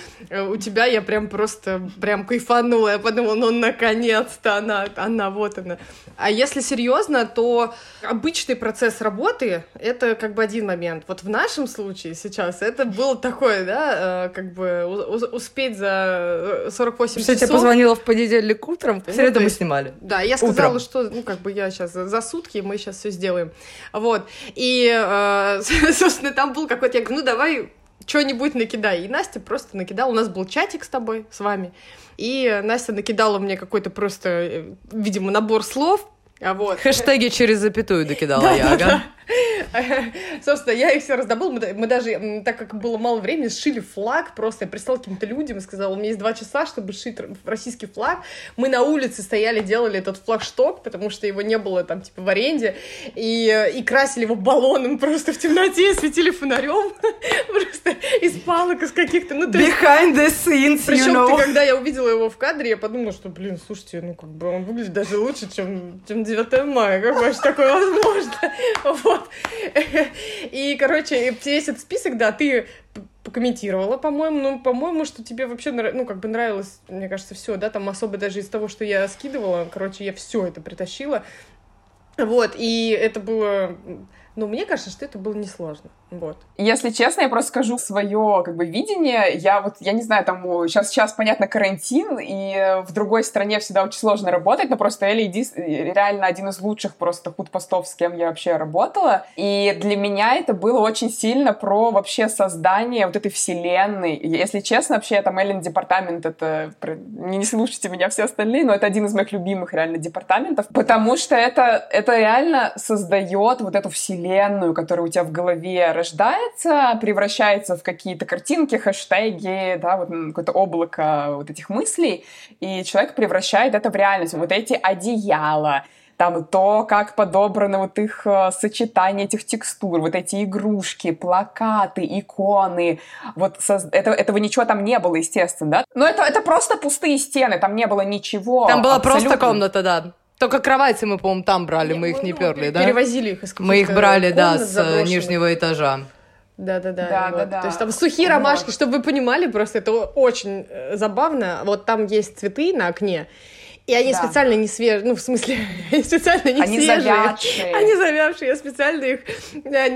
у тебя, я прям просто прям кайфанула. Я подумала, ну, наконец-то она, вот она. А если серьезно, то обычный процесс работы — это как бы один момент. Вот в нашем случае сейчас это было такое, да, как бы успеть за 48 часов. Я тебе позвонила в понедельник утром, в среду мы снимали. Да, я сказала, что, ну, как бы я сейчас за сутки, мы сейчас все сделаем. Вот. И, собственно, там был какой-то, я говорю, ну, давай что-нибудь накидай. И Настя просто накидала. У нас был чатик с тобой, с вами. И Настя накидала мне какой-то просто, видимо, набор слов. Вот. Хэштеги через запятую докидала я, ага. Собственно, я их все раздобыла. Мы даже, так как было мало времени, сшили флаг. Просто я прислала каким-то людям и сказала, у меня есть 2 часа, чтобы сшить российский флаг. Мы на улице стояли, делали этот флагшток, потому что его не было там типа в аренде. И красили его баллоном просто в темноте, светили фонарем просто из палок, из каких-то... Ну, то есть... Behind the scenes, причем, you know. Когда я увидела его в кадре, я подумала, что, блин, слушайте, ну как бы он выглядит даже лучше, чем 9 мая. Как вообще такое возможно? Вот. И, короче, весь этот список, да, ты покомментировала, по-моему, ну, по-моему, что тебе вообще, ну, как бы нравилось, мне кажется, все, да, там особо даже из того, что я скидывала, короче, я все это притащила, вот, и это было... Но мне кажется, что это было несложно. Вот. Если честно, я просто скажу свое как бы видение. Я не знаю, там сейчас понятно, карантин, и в другой стране всегда очень сложно работать, но просто Эля реально один из лучших просто худпостов, с кем я вообще работала. И для меня это было очень сильно про вообще создание вот этой вселенной. Если честно, вообще там Элин департамент, это... Не слушайте меня все остальные, но это один из моих любимых реально департаментов, потому что это реально создает вот эту вселенную, которая у тебя в голове рождается, превращается в какие-то картинки, хэштеги, да, вот какое-то облако вот этих мыслей, и человек превращает это в реальность. Вот эти одеяла, там то, как подобрано вот их сочетание этих текстур, вот эти игрушки, плакаты, иконы. Вот этого ничего там не было, естественно, да? Но это просто пустые стены, там не было ничего. Там была абсолютно просто комната, да. Только кровати мы, по-моему, там брали, мы их не перли, да? Перевозили их из каких-то... Мы их брали, да, с нижнего этажа. Да-да-да. Вот. То есть там сухие ромашки, чтобы вы понимали, просто это очень забавно. Вот там есть цветы на окне, И они специально не свежие, ну, в смысле, они специально не свежие. Они завявшие. Они завявшие, я специально их...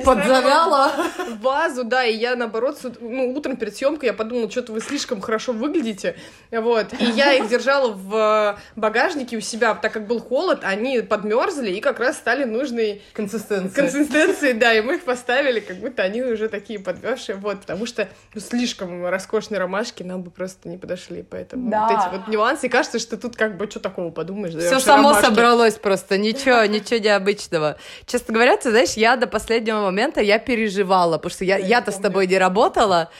Подзавяла? В вазу, да, и я, наоборот, ну, утром перед съемкой я подумала, что-то вы слишком хорошо выглядите, вот. И я их держала в багажнике у себя, так как был холод, они подмерзли и как раз стали нужной... Консистенцией, да, и мы их поставили, как будто они уже такие подмерзшие, вот, потому что слишком роскошные ромашки нам бы просто не подошли, поэтому вот эти вот нюансы, и кажется, что тут как бы что такого подумаешь? Да, все само ромашки. Собралось просто, ничего необычного. Честно говоря, ты знаешь, я до последнего момента я переживала, потому что я-то с тобой не работала,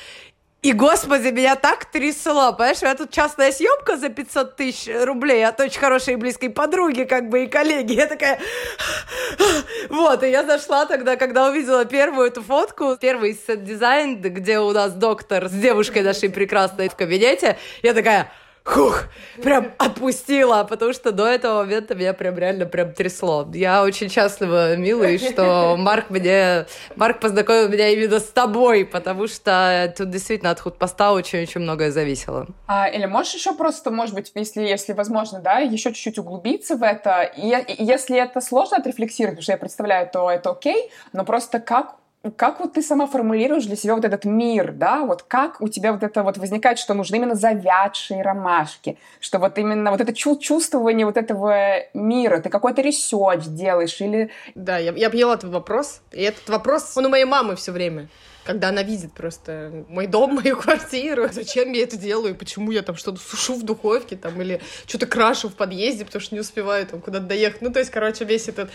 и, господи, меня так трясло, понимаешь, у меня тут частная съемка за 500 тысяч рублей от очень хорошей и близкой подруги, как бы, и коллеги, я такая, вот, и я зашла тогда, когда увидела первую эту фотку, первый сет-дизайн, где у нас доктор с девушкой нашей прекрасной в кабинете, я такая... Хух, прям отпустила, потому что до этого момента меня прям реально прям трясло. Я очень счастлива, милый, что Марк познакомил меня именно с тобой, потому что тут действительно от худпоста очень-очень многое зависело. Эля, можешь еще просто, может быть, если возможно, да, еще чуть-чуть углубиться в это? И если это сложно отрефлексировать, потому что я представляю, то это окей, но просто как вот ты сама формулируешь для себя вот этот мир, да, вот как у тебя вот это вот возникает, что нужны именно завядшие ромашки, что вот именно вот это чувствование вот этого мира, ты какой-то ресерч делаешь или... Да, я поняла этот вопрос, и этот вопрос, он у моей мамы все время. Когда она видит просто мой дом, мою квартиру, зачем я это делаю, почему я там что-то сушу в духовке там, или что-то крашу в подъезде, потому что не успеваю там куда-то доехать. Ну, то есть, короче, весь этот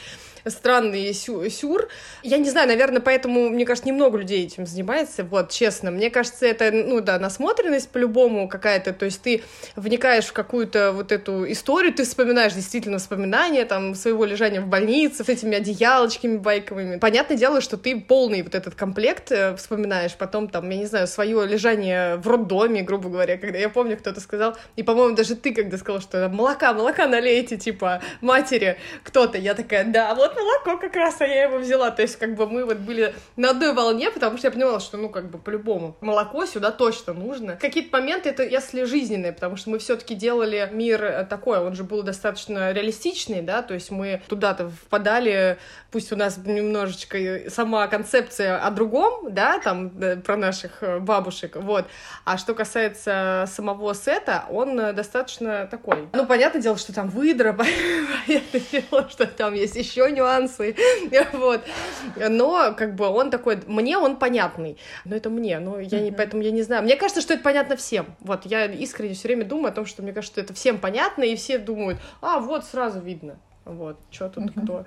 странный сюр. Я не знаю, наверное, поэтому, мне кажется, немного людей этим занимается, вот, честно. Мне кажется, это, ну да, насмотренность по-любому какая-то, то есть ты вникаешь в какую-то вот эту историю, ты вспоминаешь действительно воспоминания там своего лежания в больнице с этими одеялочками байковыми. Понятное дело, что ты полный вот этот комплект вспоминаешь, потом там, я не знаю, свое лежание в роддоме, грубо говоря, когда я помню, кто-то сказал, и, по-моему, даже ты когда сказал, что молока налейте, типа, матери кто-то, я такая, да, вот молоко как раз, а я его взяла, то есть, как бы, мы вот были на одной волне, потому что я понимала, что, ну, как бы, по-любому, молоко сюда точно нужно. Какие-то моменты, это, если жизненные, потому что мы все-таки делали мир такой, он же был достаточно реалистичный, да, то есть мы туда-то впадали, пусть у нас немножечко сама концепция о другом, да, там, про наших бабушек, вот. А что касается самого сета, он достаточно такой. Ну, понятное дело, что там выдра, понятное дело, что там есть еще нюансы, вот. Но, как бы, он такой, мне он понятный. Но это мне, но я не, поэтому я не знаю. Мне кажется, что это понятно всем. Вот, я искренне все время думаю о том, что мне кажется, что это всем понятно, и все думают, а, вот, сразу видно, вот, что тут кто.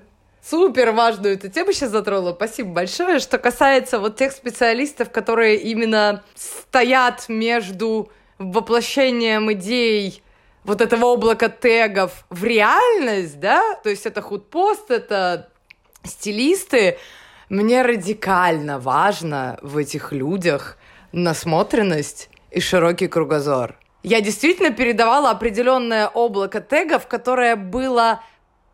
Супер важную эту тему сейчас затронула, спасибо большое. Что касается вот тех специалистов, которые именно стоят между воплощением идей вот этого облака тегов в реальность, да, то есть это худпост, это стилисты, мне радикально важно в этих людях насмотренность и широкий кругозор. Я действительно передавала определенное облако тегов, которое было...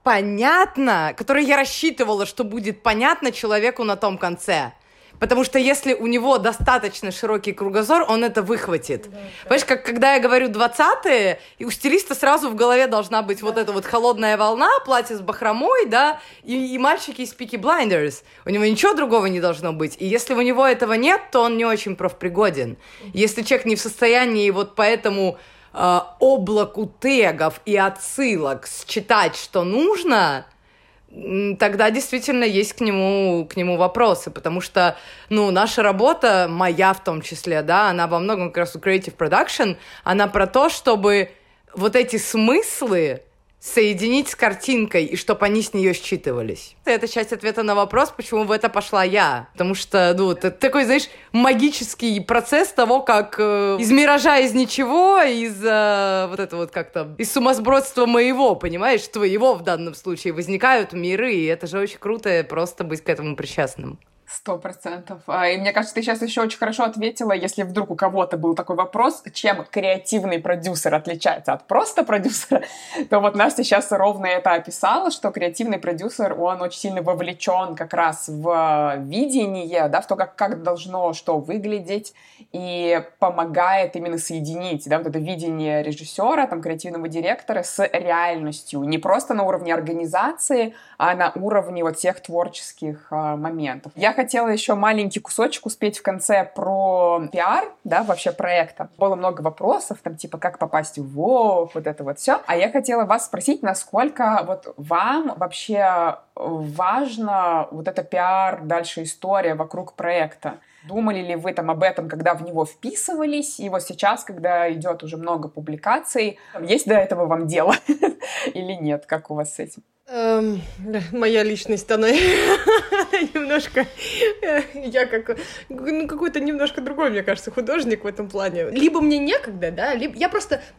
понятно, которое я рассчитывала, что будет понятно человеку на том конце. Потому что если у него достаточно широкий кругозор, он это выхватит. Да, понимаешь, как когда я говорю 20-е, и у стилиста сразу в голове должна быть вот эта вот холодная волна, платье с бахромой, да, и мальчики из Peaky Blinders. У него ничего другого не должно быть. И если у него этого нет, то он не очень профпригоден. Если человек не в состоянии вот поэтому... облаку тегов и отсылок считать, что нужно, тогда действительно есть к нему вопросы, потому что, ну, наша работа, моя в том числе, да, она во многом как раз у Creative Production, она про то, чтобы вот эти смыслы соединить с картинкой, и чтобы они с нее считывались. Это часть ответа на вопрос, почему в это пошла я. Потому что, ну, это такой, знаешь, магический процесс того, как из миража, из ничего, из вот этого вот как-то, из сумасбродства моего, понимаешь, твоего в данном случае, возникают миры, и это же очень круто просто быть к этому причастным. 100%. И мне кажется, ты сейчас еще очень хорошо ответила, если вдруг у кого-то был такой вопрос, чем креативный продюсер отличается от просто продюсера, то вот Настя сейчас ровно это описала, что креативный продюсер, он очень сильно вовлечен как раз в видение, да, в то, как должно что выглядеть, и помогает именно соединить, да, вот это видение режиссера, там, креативного директора с реальностью, не просто на уровне организации, а на уровне вот всех творческих моментов. Я хотела еще маленький кусочек успеть в конце про пиар, да, вообще проекта. Было много вопросов, там, типа, как попасть в Vogue, вот это вот все. А я хотела вас спросить, насколько вот вам вообще важно вот эта пиар, дальше история вокруг проекта. Думали ли вы там об этом, когда в него вписывались? И вот сейчас, когда идет уже много публикаций, есть до этого вам дело или нет? Как у вас с этим? Моя личность, она немножко... Я какой-то немножко другой, мне кажется, художник в этом плане. Либо мне некогда, да, либо...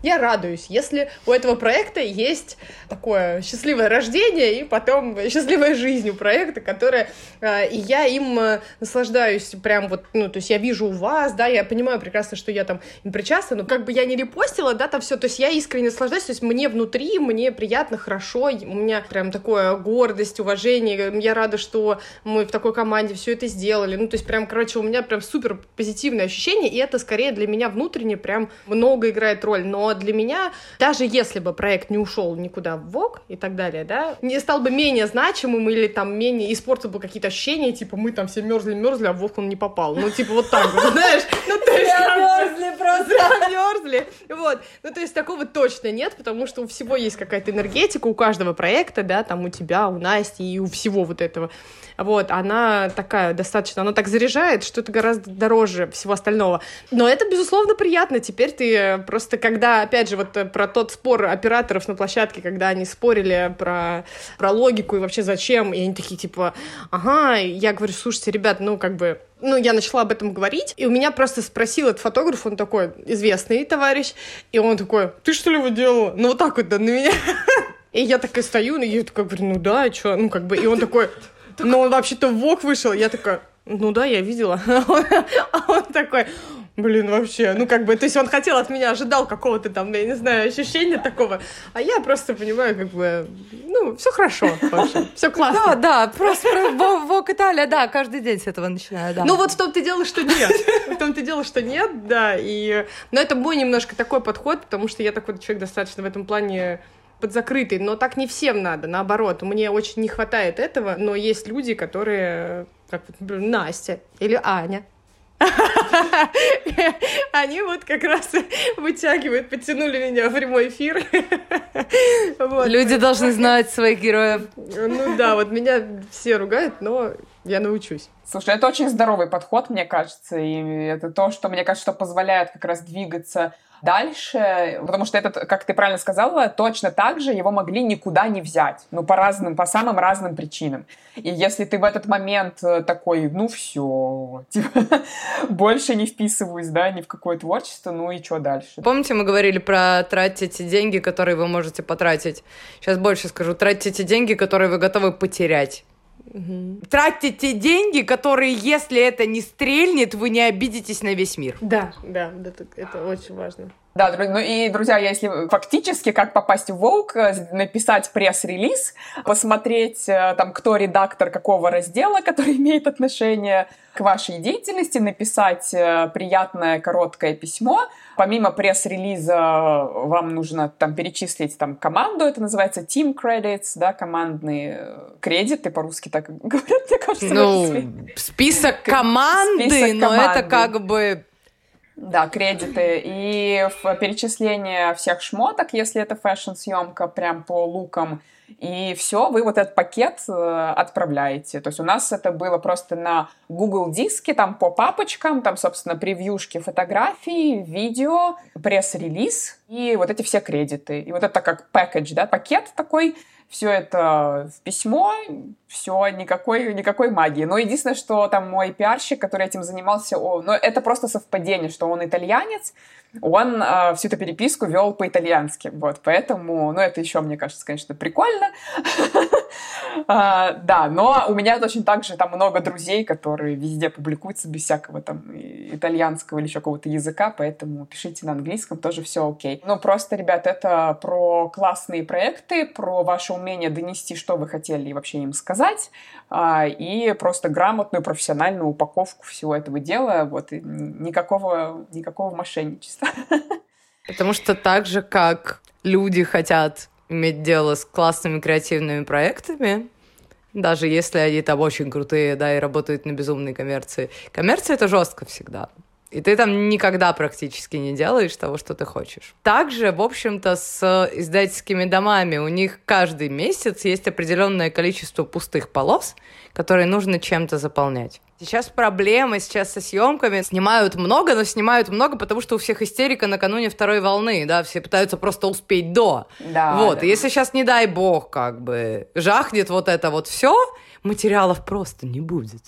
Я радуюсь, если у этого проекта есть такое счастливое рождение и потом счастливая жизнь у проекта, которая... И я им наслаждаюсь прям вот... Ну, то есть я вижу у вас, да, я понимаю прекрасно, что я там им причастна, но как бы я не репостила, да, там все, то есть я искренне наслаждаюсь, то есть мне внутри, мне приятно, хорошо, у меня прям такое гордость, уважение, я рада, что мы в такой команде все это сделали, ну, то есть прям, короче, у меня прям супер позитивное ощущение, и это скорее для меня внутренне прям много играет роль, но для меня, даже если бы проект не ушел никуда в Vogue и так далее, да, не стал бы менее значимым или там менее, испортил бы какие-то ощущения, типа, мы там все мерзли-мерзли, а в Vogue он не попал, ну, типа, вот так, знаешь, ну, то есть... Замерзли, вот, ну, то есть такого точно нет, потому что у всего есть какая-то энергетика, у каждого проекта, да, там у тебя, у Насти и у всего вот этого, вот, она такая достаточно, она так заряжает, что это гораздо дороже всего остального, но это, безусловно, приятно, теперь ты просто, когда, опять же, вот про тот спор операторов на площадке, когда они спорили про логику и вообще зачем, и они такие, типа, ага, я говорю, слушайте, ребят, ну, как бы, ну, я начала об этом говорить, и у меня просто спросил этот фотограф, он такой, известный товарищ, и он такой, ты что ли его делала? Ну, вот так вот, да, на меня. И я такая стою, и я такая говорю, ну да, и что? Ну, как бы, и он такой, ну, он вообще-то в Vogue вышел. Я такая, ну да, я видела. А он такой... Блин, вообще, ну как бы, то есть он хотел от меня, ожидал какого-то там, я не знаю, ощущения такого, а я просто понимаю, как бы, ну, все хорошо, вообще, все классно. Да, да, просто Vogue Italia, да, каждый день с этого начинаю, да. Ну вот в том-то и дело, что нет, да, и, но это мой немножко такой подход, потому что я такой человек достаточно в этом плане... подзакрытый, но так не всем надо, наоборот, мне очень не хватает этого, но есть люди, которые, как, например, Настя или Аня, они вот как раз вытягивают, подтянули меня в прямой эфир. Люди должны знать своих героев. Ну да, вот меня все ругают, но я научусь. Слушай, это очень здоровый подход, мне кажется, и это то, что, мне кажется, что позволяет как раз двигаться дальше, потому что этот, как ты правильно сказала, точно так же его могли никуда не взять, ну, по самым разным причинам. И если ты в этот момент такой, ну, все, типа, больше не вписываюсь, да, ни в какое творчество, ну, и что дальше? Помните, мы говорили про тратить деньги, которые вы можете потратить? Сейчас больше скажу, тратите деньги, которые вы готовы потерять. Угу. Тратите деньги, которые, если это не стрельнет, вы не обидитесь на весь мир. Да, да, да, это очень важно. Да, ну и, друзья, если фактически, как попасть в Vogue, написать пресс-релиз, посмотреть, там, кто редактор какого раздела, который имеет отношение к вашей деятельности, написать приятное короткое письмо. Помимо пресс-релиза вам нужно там перечислить там команду, это называется team credits, да, командные кредиты, по-русски так говорят, мне кажется. Ну, список команды, список, но команды. Это как бы... Да, кредиты и перечисление всех шмоток, если это фэшн-съемка прям по лукам, и все, вы вот этот пакет отправляете. То есть у нас это было просто на Google диске, там по папочкам, там, собственно, превьюшки фотографий, видео, пресс-релиз и вот эти все кредиты. И вот это как package, да, пакет такой. Все это в письмо, все, никакой магии. Но единственное, что там мой пиарщик, который этим занимался, ну, это просто совпадение, что он итальянец, он всю эту переписку вел по-итальянски. Вот, поэтому, ну, это еще, мне кажется, конечно, прикольно. Да, но у меня точно так же там много друзей, которые везде публикуются без всякого там итальянского или еще какого-то языка, поэтому пишите на английском, тоже все окей. Но просто, ребят, это про классные проекты, про ваше умение донести, что вы хотели и вообще им сказать, и просто грамотную профессиональную упаковку всего этого дела, вот, и никакого мошенничества. Потому что так же, как люди хотят иметь дело с классными креативными проектами, даже если они там очень крутые, да, и работают на безумной коммерции. Коммерция — это жестко всегда. И ты там никогда практически не делаешь того, что ты хочешь. Также, в общем-то, с издательскими домами у них каждый месяц есть определенное количество пустых полос, которые нужно чем-то заполнять. Сейчас проблемы, сейчас со съемками. Снимают много, но снимают много, потому что у всех истерика накануне второй волны, да, все пытаются просто успеть до. Да, вот, да. Если сейчас, не дай бог, как бы жахнет вот это вот все, материалов просто не будет.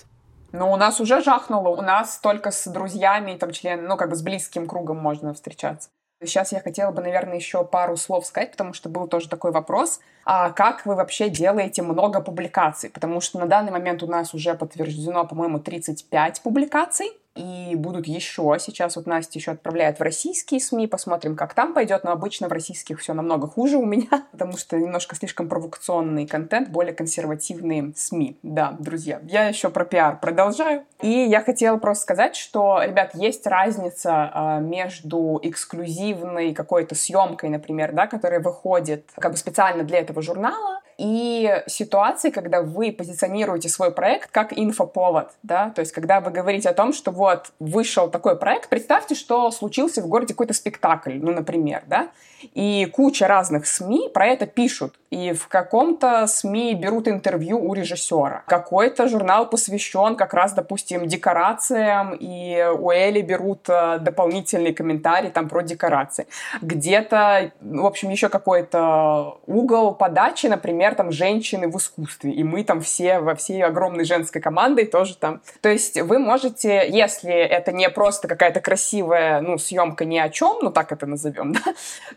Ну, у нас уже жахнуло, у нас только с друзьями, там, членами, ну, как бы с близким кругом можно встречаться. Сейчас я хотела бы, наверное, еще пару слов сказать, потому что был тоже такой вопрос, а как вы вообще делаете много публикаций? Потому что на данный момент у нас уже подтверждено, по-моему, 35 публикаций, и будут еще. Сейчас вот Настя еще отправляет в российские СМИ, посмотрим, как там пойдет, но обычно в российских все намного хуже у меня, потому что немножко слишком провокационный контент, более консервативные СМИ. Да, друзья, я еще про пиар продолжаю. И я хотела просто сказать, что, ребят, есть разница между эксклюзивной какой-то съемкой, например, да, которая выходит как бы специально для этого журнала, и ситуации, когда вы позиционируете свой проект как инфоповод, да, то есть когда вы говорите о том, что вот вышел такой проект, представьте, что случился в городе какой-то спектакль, ну, например, да, и куча разных СМИ про это пишут, и в каком-то СМИ берут интервью у режиссера, какой-то журнал посвящен как раз, допустим, декорациям, и у Эли берут дополнительный комментарий там про декорации, где-то, в общем, еще какой-то угол подачи, например, там женщины в искусстве, и мы там все во всей огромной женской командой тоже там. То есть вы можете, если это не просто какая-то красивая, ну, съемка ни о чем, ну, так это назовем, да,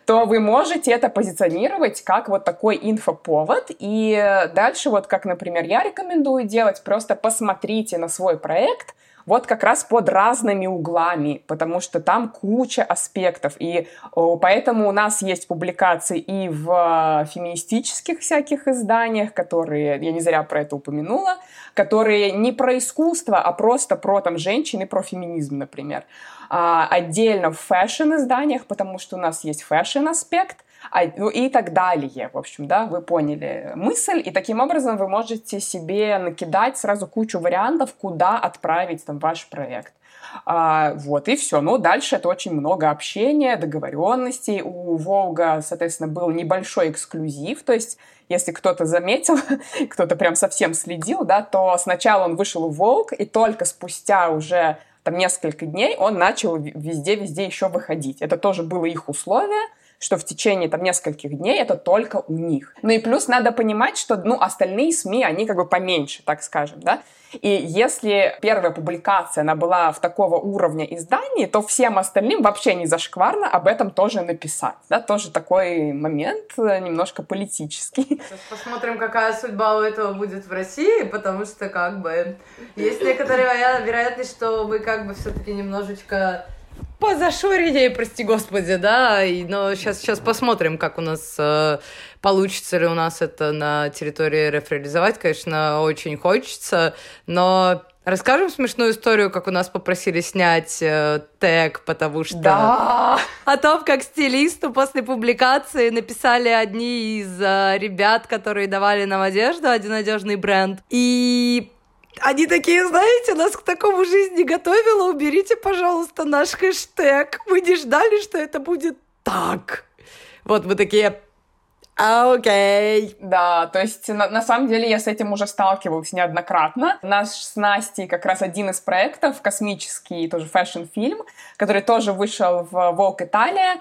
то вы можете это позиционировать как вот такой инфоповод, и дальше вот как, например, я рекомендую делать, просто посмотрите на свой проект вот как раз под разными углами, потому что там куча аспектов, и поэтому у нас есть публикации и в феминистических всяких изданиях, которые, я не зря про это упомянула, которые не про искусство, а просто про там женщин и про феминизм, например. Отдельно в фэшн-изданиях, потому что у нас есть фэшн-аспект, ну и так далее, в общем, да, вы поняли мысль, и таким образом вы можете себе накидать сразу кучу вариантов, куда отправить там ваш проект. Вот, и все. Ну, дальше это очень много общения, договоренностей. У Vogue, соответственно, был небольшой эксклюзив, то есть, если кто-то заметил, кто-то прям совсем следил, да, то сначала он вышел в Vogue, и только спустя уже там несколько дней он начал везде-везде еще выходить. Это тоже было их условие, что в течение там нескольких дней это только у них. Ну и плюс надо понимать, что, ну, остальные СМИ, они как бы поменьше, так скажем, да. И если первая публикация, она была в такого уровня издании, то всем остальным вообще не зашкварно об этом тоже написать, да, тоже такой момент немножко политический. Сейчас посмотрим, какая судьба у этого будет в России, потому что как бы есть некоторая вероятность, что мы как бы все-таки немножечко позашореннее, прости господи, да, но сейчас посмотрим, как у нас, получится ли у нас это на территории РФ реализовать, конечно, очень хочется, но расскажем смешную историю, как у нас попросили снять тег, потому что да. О том, как стилисту после публикации написали одни из ребят, которые давали нам одежду, один одежный бренд, и они такие, знаете, нас к такому жизни готовила, уберите, пожалуйста, наш хэштег. Мы не ждали, что это будет так. Вот мы такие, окей. Да, то есть на самом деле я с этим уже сталкивалась неоднократно. У нас с Настей как раз один из проектов, космический тоже фэшн-фильм, который тоже вышел в Vogue Italia.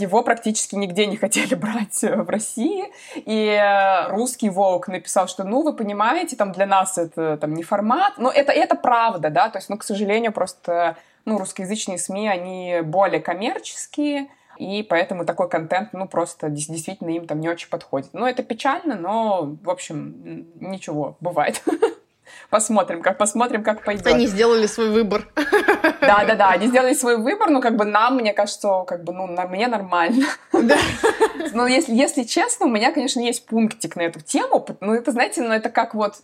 Его практически нигде не хотели брать в России. И русский Vogue написал, что, ну, вы понимаете, там для нас это там не формат. Но это правда, да, то есть, ну, к сожалению, просто, ну, русскоязычные СМИ, они более коммерческие, и поэтому такой контент, ну, просто действительно им там не очень подходит. Ну, это печально, но, в общем, ничего, бывает. Посмотрим, как пойдет. Они сделали свой выбор. Да, они сделали свой выбор, но как бы нам, мне кажется, как бы, ну, мне нормально. Да. Но если честно, у меня, конечно, есть пунктик на эту тему, но это, знаете, ну, это как вот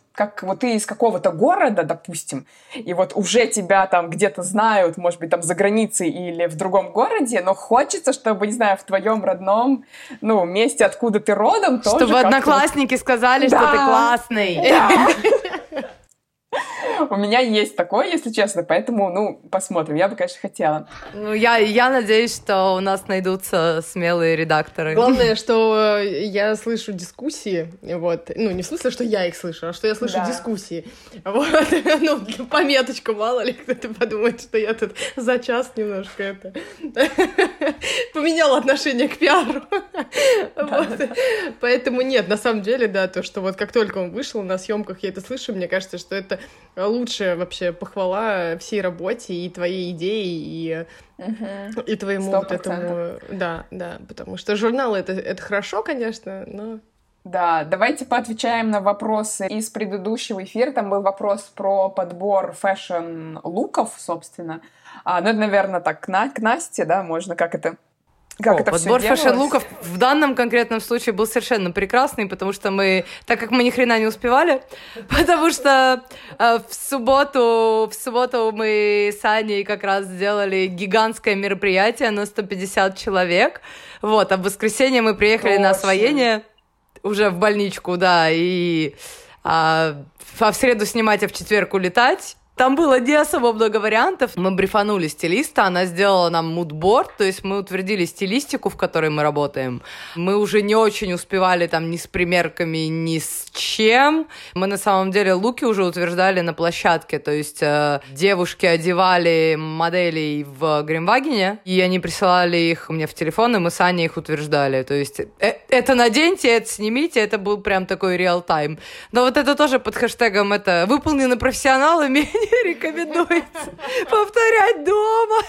ты из какого-то города, допустим, и вот уже тебя там где-то знают, может быть, там за границей или в другом городе, но хочется, чтобы, не знаю, в твоем родном, ну, месте, откуда ты родом, тоже чтобы одноклассники сказали, да, что ты классный. Да. У меня есть такое, если честно, поэтому, ну, посмотрим. Я бы, конечно, хотела. Ну, я надеюсь, что у нас найдутся смелые редакторы. Главное, что я слышу дискуссии, вот. Ну, не в смысле, что я их слышу, а что я слышу дискуссии. Вот, ну, пометочка, мало ли, кто-то подумает, что я тут за час немножко это... поменяла отношение к пиару. Поэтому нет, на самом деле, да, то, что вот как только он вышел, на съемках я это слышу, мне кажется, что это... лучшая вообще похвала всей работе и твоей идее, и, и твоему 100%. Вот этому... Да, потому что журналы — это хорошо, конечно, но... Да, давайте поотвечаем на вопросы из предыдущего эфира. Там был вопрос про подбор фэшн-луков, собственно. Ну, это, наверное, так, к Насте, да, можно как это... Как это подбор фэшн-луков в данном конкретном случае был совершенно прекрасный, потому что мы, так как мы ни хрена не успевали, потому что в субботу мы с Аней как раз сделали гигантское мероприятие на 150 человек, вот, а в воскресенье мы приехали на освоение уже в больничку, да, и в среду снимать, а в четверг улетать. Там было не особо много вариантов. Мы брифанули стилиста, она сделала нам мудборд, то есть мы утвердили стилистику, в которой мы работаем. Мы уже не очень успевали там ни с примерками, ни с чем. Мы на самом деле луки уже утверждали на площадке, то есть девушки одевали моделей в гримвагене, и они присылали их мне в телефон, и мы с Аней их утверждали. То есть это наденьте, это снимите, это был прям такой реал-тайм. Но вот это тоже под хэштегом это «выполнено профессионалами». Не рекомендуется повторять дома.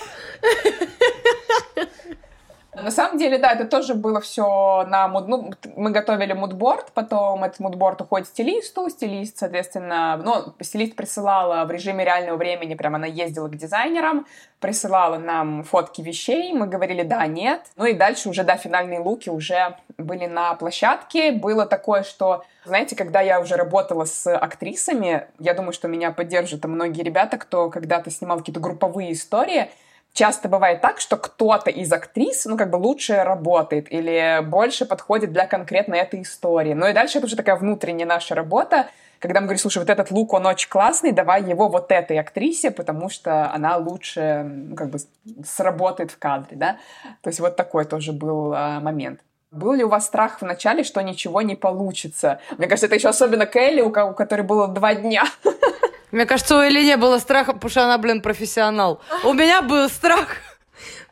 На самом деле, да, это тоже было все на муд... Ну, мы готовили мудборд, потом этот мудборд уходит стилисту, стилист, соответственно... Ну, стилист присылала в режиме реального времени, прям она ездила к дизайнерам, присылала нам фотки вещей, мы говорили «да», «нет». Ну и дальше уже, да, финальные луки уже были на площадке. Было такое, что... Знаете, когда я уже работала с актрисами, я думаю, что меня поддержат многие ребята, кто когда-то снимал какие-то групповые истории. Часто бывает так, что кто-то из актрис, ну, как бы лучше работает или больше подходит для конкретно этой истории. Ну, и дальше это уже такая внутренняя наша работа, когда мы говорим, слушай, вот этот лук, он очень классный, давай его вот этой актрисе, потому что она лучше, ну, как бы сработает в кадре, да. То есть вот такой тоже был момент. Был ли у вас страх в начале, что ничего не получится? Мне кажется, это еще особенно к Эле, у которой было 2 дня. Мне кажется, у Эли не было страха, потому что она, блин, профессионал. У меня был страх.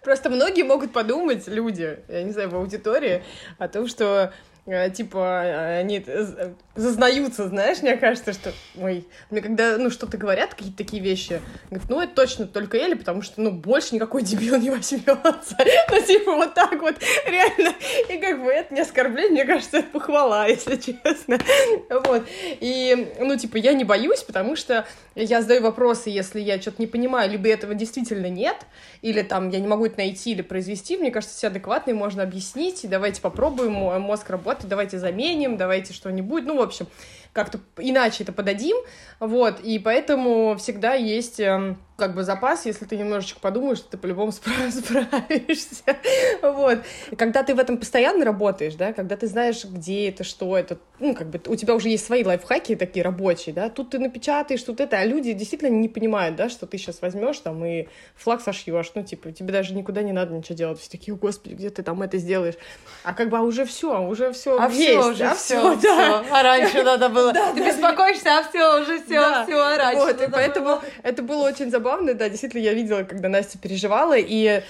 Просто многие могут подумать, люди, я не знаю, в аудитории, о том, что, типа, они зазнаются, знаешь, мне кажется, что... Ой, мне когда, ну, что-то говорят, какие-то такие вещи, говорят, ну, это точно только Эля, потому что, ну, больше никакой дебил не возьмется. Ну, типа, вот так вот, реально. И как бы это не оскорбление, мне кажется, это похвала, если честно. Вот. И, ну, типа, я не боюсь, потому что я задаю вопросы, если я что-то не понимаю, либо этого действительно нет, или там я не могу это найти или произвести. Мне кажется, все адекватные, можно объяснить, и давайте попробуем, мозг работает. Давайте заменим, давайте что-нибудь, ну, в общем, как-то иначе это подадим, вот, и поэтому всегда есть, как бы, запас, если ты немножечко подумаешь, ты по-любому справишься, вот. Когда ты в этом постоянно работаешь, да, когда ты знаешь, где это, что это, ну, как бы, у тебя уже есть свои лайфхаки такие рабочие, да, тут ты напечатаешь, тут это, а люди действительно не понимают, да, что ты сейчас возьмешь там и флаг сошьешь, ну, типа, тебе даже никуда не надо ничего делать, все такие, господи, где ты там это сделаешь, а как бы, а уже все а есть, все, уже да, все, да. А раньше надо было. Да, ты беспокоишься, да. а все, раньше. Вот, и поэтому это было очень забавно, да, действительно, я видела, когда Настя переживала, и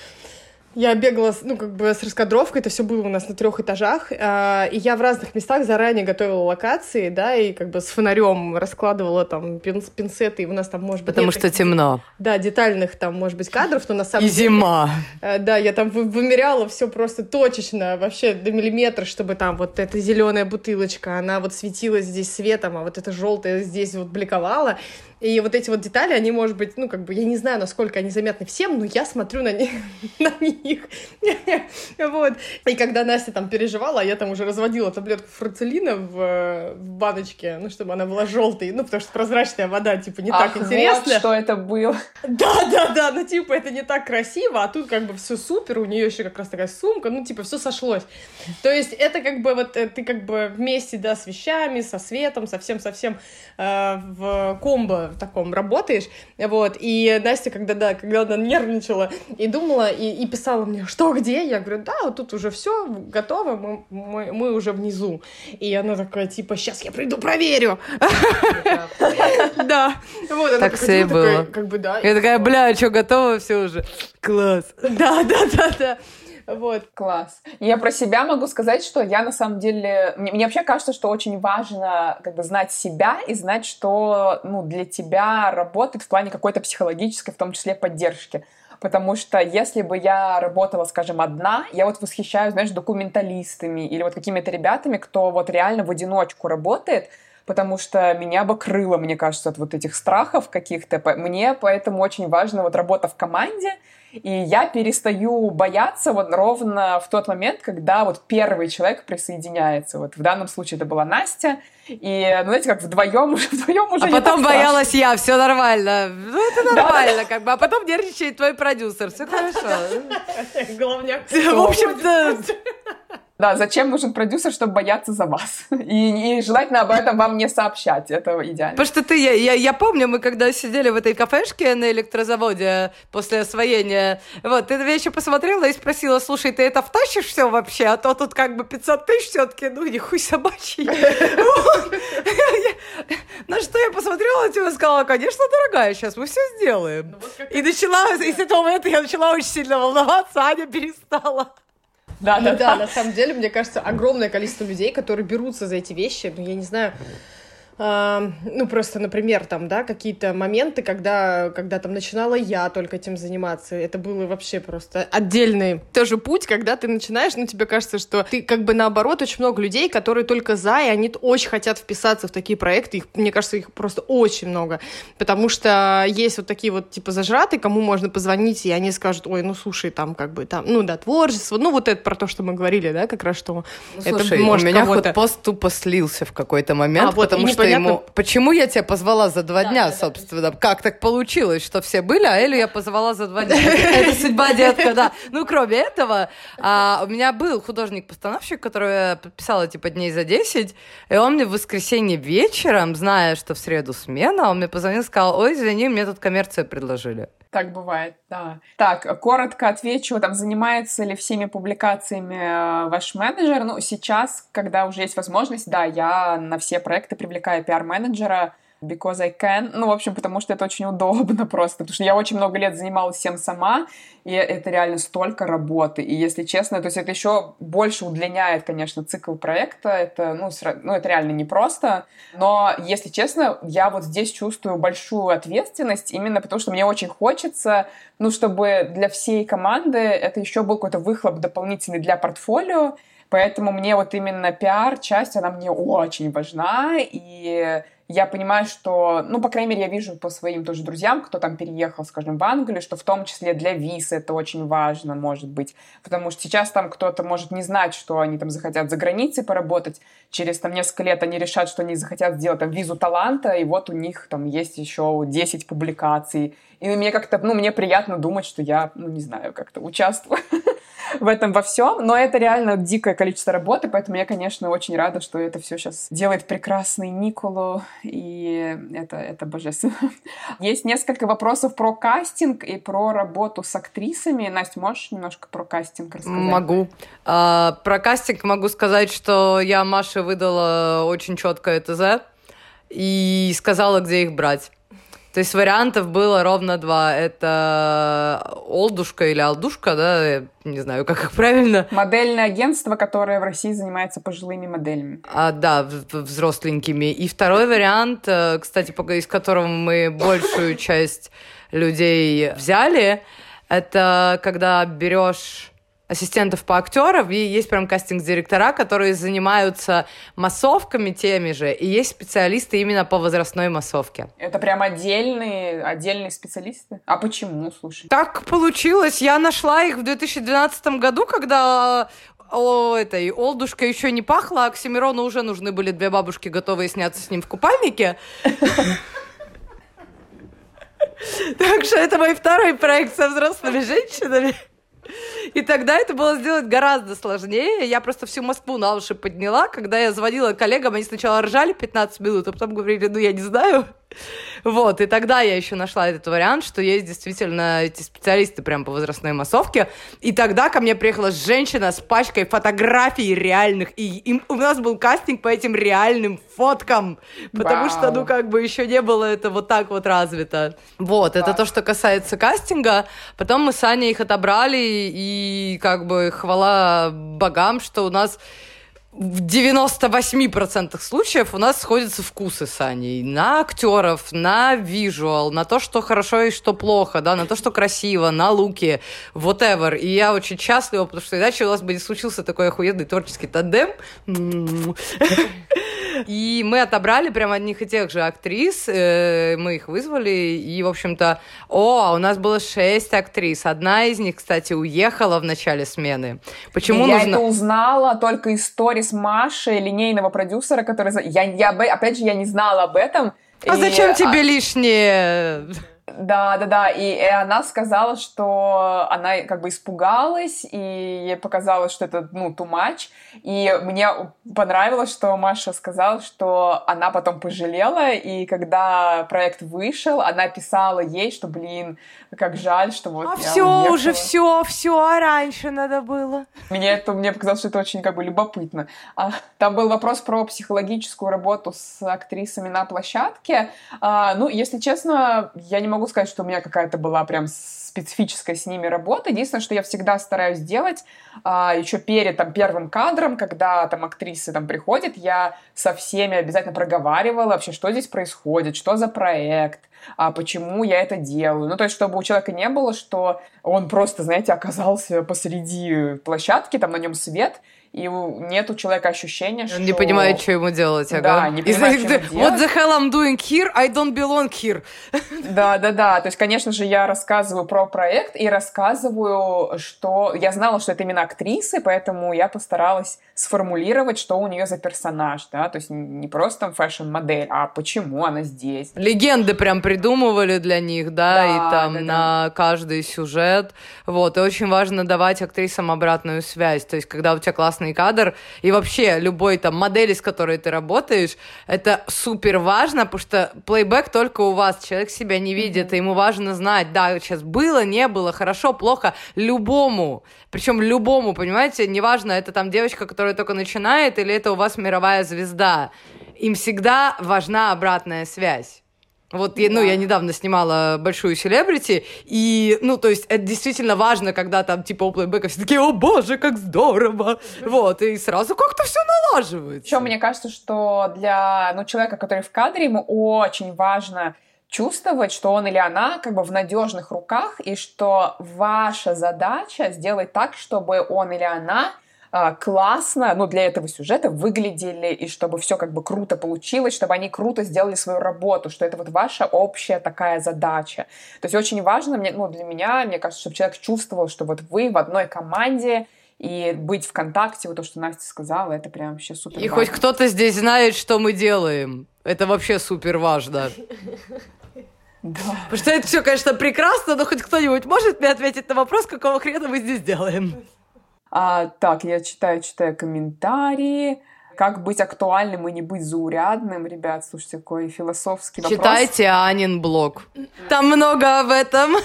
Я бегала, с раскадровкой, это все было у нас на 3 этажах, и я в разных местах заранее готовила локации, да, и с фонарем раскладывала там пинцеты, и у нас там, может быть... Потому что темно. Да, детальных там, может быть, кадров, но на самом деле... И зима. Да, я там вымеряла все просто точечно, вообще до миллиметра, чтобы там вот эта зеленая бутылочка, она вот светилась здесь светом, а вот эта желтая здесь вот бликовала. И вот эти вот детали, они, может быть, я не знаю, насколько они заметны всем, но я смотрю на них. Вот. И когда Настя там переживала, я там уже разводила таблетку фурацелина в баночке, чтобы она была желтой, потому что прозрачная вода, не так интересно. Вот что это было. Да, это не так красиво, а тут все супер, у нее еще как раз такая сумка, все сошлось. То есть это ты вместе, да, с вещами, со светом, совсем в комбо в таком работаешь, вот, и Настя, когда она нервничала и думала, и писала мне, что, где, я говорю, да, вот тут уже все готово, мы уже внизу, и она такая, сейчас я приду проверю. Да, вот, так все и было. Я такая, бля, что, готово все уже? Класс. Да. Вот. Класс. Я про себя могу сказать, что я на самом деле... Мне вообще кажется, что очень важно знать себя и знать, что для тебя работает в плане какой-то психологической, в том числе, поддержки. Потому что если бы я работала, скажем, одна, я восхищаюсь, документалистами или какими-то ребятами, кто реально в одиночку работает, потому что меня бы крыло, мне кажется, от этих страхов каких-то. Мне поэтому очень важна работа в команде, и я перестаю бояться ровно в тот момент, когда первый человек присоединяется. В данном случае это была Настя, и, вдвоем уже не так страшно. А потом боялась я, все нормально. Это нормально, а потом нервничает твой продюсер, все хорошо. Головняк. В общем-то... Да, зачем нужен продюсер, чтобы бояться за вас? И желательно об этом вам не сообщать. Это идеально. Потому что я помню, мы когда сидели в этой кафешке на электрозаводе после освоения, ты на вещи посмотрела и спросила, слушай, ты это втащишь все вообще? А то тут 500 тысяч все-таки, не хуй собачий. На что я посмотрела на тебя и сказала, конечно, дорогая, сейчас мы все сделаем. И начала, и с этого момента я начала очень сильно волноваться, Аня перестала. Да, на самом деле, мне кажется, огромное количество людей, которые берутся за эти вещи, я не знаю... Просто, например, какие-то моменты, когда начинала я только этим заниматься, это было вообще просто отдельный тоже путь, когда ты начинаешь, тебе кажется, что ты наоборот, очень много людей, которые только за, и они очень хотят вписаться в такие проекты, мне кажется, их просто очень много, потому что есть вот такие зажраты, кому можно позвонить, и они скажут, ой, слушай, творчество, вот это про то, что мы говорили, да, как раз, что слушай, это может у меня кого-то... пост тупо слился в какой-то момент, потому что ему... Почему я тебя позвала за 2 дня, собственно? Да. Как так получилось, что все были, а Элю я позвала за 2 дня? Это судьба, детка, да. Кроме этого, у меня был художник-постановщик, которого я подписала, дней за 10, и он мне в воскресенье вечером, зная, что в среду смена, он мне позвонил и сказал, ой, извини, мне тут коммерцию предложили. Так бывает, да. Так, коротко отвечу, занимается ли всеми публикациями ваш менеджер? Сейчас, когда уже есть возможность, да, я на все проекты привлекаю пиар-менеджера, because I can, потому что это очень удобно просто, потому что я очень много лет занималась всем сама, и это реально столько работы, и если честно, то есть это еще больше удлиняет, конечно, цикл проекта, это, это реально непросто, но, если честно, я здесь чувствую большую ответственность, именно потому что мне очень хочется, чтобы для всей команды это еще был какой-то выхлоп дополнительный для портфолио, поэтому мне именно пиар-часть, она мне очень важна, и я понимаю, что, по крайней мере, я вижу по своим тоже друзьям, кто переехал, скажем, в Англию, что в том числе для виз это очень важно, может быть, потому что сейчас кто-то может не знать, что они захотят за границей поработать, через несколько лет они решат, что они захотят сделать визу таланта, и вот у них есть еще 10 публикаций, и мне как-то, мне приятно думать, что я, участвую в этом во всем, но это реально дикое количество работы, поэтому я, конечно, очень рада, что это все сейчас делает прекрасный Николо, и это божественно. Есть несколько вопросов про кастинг и про работу с актрисами. Настя, можешь немножко про кастинг рассказать? Могу. Про кастинг могу сказать, что я Маше выдала очень четкое ТЗ и сказала, где их брать. То есть вариантов было ровно два. Это Олдушка или Алдушка, да, я не знаю, как их правильно. Модельное агентство, которое в России занимается пожилыми моделями. А, да, взросленькими. И второй вариант, кстати, из которого мы большую часть людей взяли, это когда берешь ассистентов по актерам, и есть прям кастинг-директора, которые занимаются массовками теми же, и есть специалисты именно по возрастной массовке. Это прям отдельные специалисты? А почему, слушай? Так получилось. Я нашла их в 2012 году, когда Олдушка еще не пахла, а Ксимирону уже нужны были две бабушки, готовые сняться с ним в купальнике. Так что это мой второй проект со взрослыми женщинами. И тогда это было сделать гораздо сложнее. Я просто всю Москву на уши подняла. Когда я звонила коллегам, они сначала ржали 15 минут, а потом говорили, я не знаю. Вот, и тогда я еще нашла этот вариант, что есть действительно эти специалисты прям по возрастной массовке. И тогда ко мне приехала женщина с пачкой фотографий реальных. И у нас был кастинг по этим реальным фоткам. Потому что, еще не было это вот так вот развито. Вот, это то, что касается кастинга. Потом мы с Аней их отобрали. И хвала богам, что у нас в 98% случаев у нас сходятся вкусы с Аней на актеров, на визуал, на то, что хорошо и что плохо, да, на то, что красиво, на луки, whatever. И я очень счастлива, потому что иначе у нас бы не случился такой охуенный творческий тандем. И мы отобрали прям одних и тех же актрис, мы их вызвали, и, в общем-то, у нас было 6 актрис. Одна из них, кстати, уехала в начале смены. Почему я это узнала только из сторис Маши, линейного продюсера, который... Я не знала об этом. Зачем тебе лишнее... Да, и она сказала, что она испугалась, и ей показалось, что это, too much, и мне понравилось, что Маша сказала, что она потом пожалела, и когда проект вышел, она писала ей, что, как жаль, что вот я уехала. А раньше надо было. Мне показалось, что это очень любопытно. Там был вопрос про психологическую работу с актрисами на площадке. Если честно, я не могу сказать, что у меня какая-то была прям специфическая с ними работа. Единственное, что я всегда стараюсь делать, еще перед первым кадром, когда актрисы приходят, я со всеми обязательно проговаривала вообще, что здесь происходит, что за проект, почему я это делаю. То есть, чтобы у человека не было, что он просто, оказался посреди площадки, на нем свет, и нет у человека ощущения, что... Он не понимает, что ему делать, ага. Да, не понимает, что ему делать. What the hell I'm doing here? I don't belong here. Да. То есть, конечно же, я рассказываю про проект и рассказываю, что... Я знала, что это именно актрисы, поэтому я постаралась сформулировать, что у нее за персонаж, да. То есть, не просто фэшн-модель, а почему она здесь. Легенды прям придумывали для них, да, и каждый сюжет. Вот, и очень важно давать актрисам обратную связь. То есть, когда у тебя классный кадр, и вообще любой модели, с которой ты работаешь, это супер важно, потому что плейбэк только у вас, человек себя не видит, и ему важно знать, да, сейчас было, не было, хорошо, плохо, причем любому, понимаете, неважно, это девочка, которая только начинает, или это у вас мировая звезда, им всегда важна обратная связь. Вот, я недавно снимала большую селебрити, и, то есть, это действительно важно, когда у плейбэка все такие, о боже, как здорово, вот, и сразу как-то все налаживается. Еще мне кажется, что для, человека, который в кадре, ему очень важно чувствовать, что он или она в надежных руках, и что ваша задача сделать так, чтобы он или она классно, для этого сюжета выглядели, и чтобы все круто получилось, чтобы они круто сделали свою работу, что это ваша общая такая задача. То есть очень важно, мне кажется, чтобы человек чувствовал, что вы в одной команде, и быть в контакте, то, что Настя сказала, это прям вообще супер важно. И хоть кто-то здесь знает, что мы делаем. Это вообще супер важно. Да. Потому что это все, конечно, прекрасно, но хоть кто-нибудь может мне ответить на вопрос, какого хрена мы здесь делаем? Я читаю комментарии. Как быть актуальным и не быть заурядным? Ребят, слушайте, какой философский вопрос. Читайте Анин блог. Там много об этом.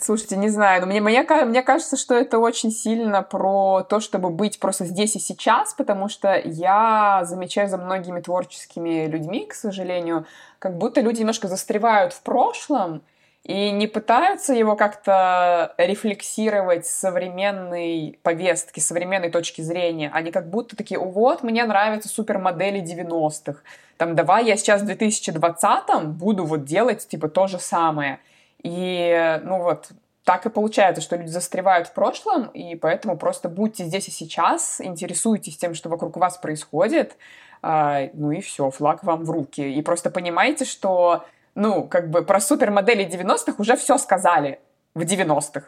Слушайте, не знаю, но мне кажется, что это очень сильно про то, чтобы быть просто здесь и сейчас, потому что я замечаю за многими творческими людьми, к сожалению, как будто люди немножко застревают в прошлом и не пытаются его как-то рефлексировать с современной повестки, с современной точки зрения. Они как будто такие: вот, мне нравятся супермодели 90-х, там, давай я сейчас в 2020-м буду вот делать типа то же самое. И, ну вот, так и получается, что люди застревают в прошлом, и поэтому просто будьте здесь и сейчас, интересуйтесь тем, что вокруг вас происходит, ну и все, флаг вам в руки. И просто понимайте, что, ну, как бы про супермодели 90-х уже все сказали в 90-х.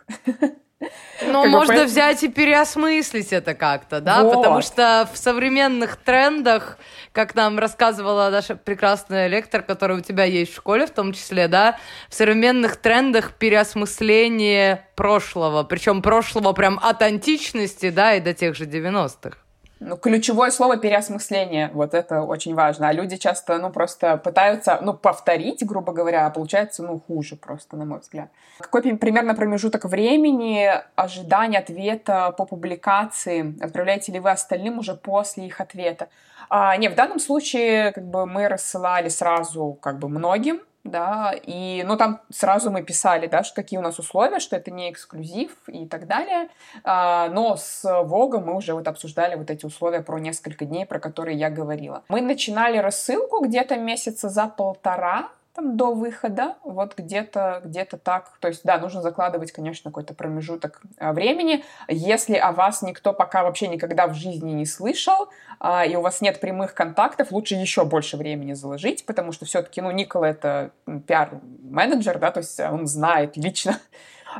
Ну, можно взять и переосмыслить это как-то, да, вот. Потому что в современных трендах, как нам рассказывала наша прекрасная лектор, которая у тебя есть в школе в том числе, да, в современных трендах переосмысление прошлого, причем прошлого прям от античности, да, и до тех же 90-х. Ну, ключевое слово переосмысление, вот это очень важно, а люди часто, ну, просто пытаются, ну, повторить, грубо говоря, а получается, ну, хуже просто, на мой взгляд. Какой примерно промежуток времени ожидания ответа по публикации? Отправляете ли вы остальным уже после их ответа? Не, в данном случае, как бы, мы рассылали сразу, как бы, многим, да, и, ну, там сразу мы писали, да, что какие у нас условия, что это не эксклюзив и так далее, но с Vogue мы уже вот обсуждали вот эти условия про несколько дней, про которые я говорила. Мы начинали рассылку где-то месяца за полтора, там, до выхода, вот где-то так, то есть, да, нужно закладывать, конечно, какой-то промежуток времени. Если о вас никто пока вообще никогда в жизни не слышал, и у вас нет прямых контактов, лучше еще больше времени заложить, потому что все-таки, ну, Николо — это пиар-менеджер, да, то есть он знает лично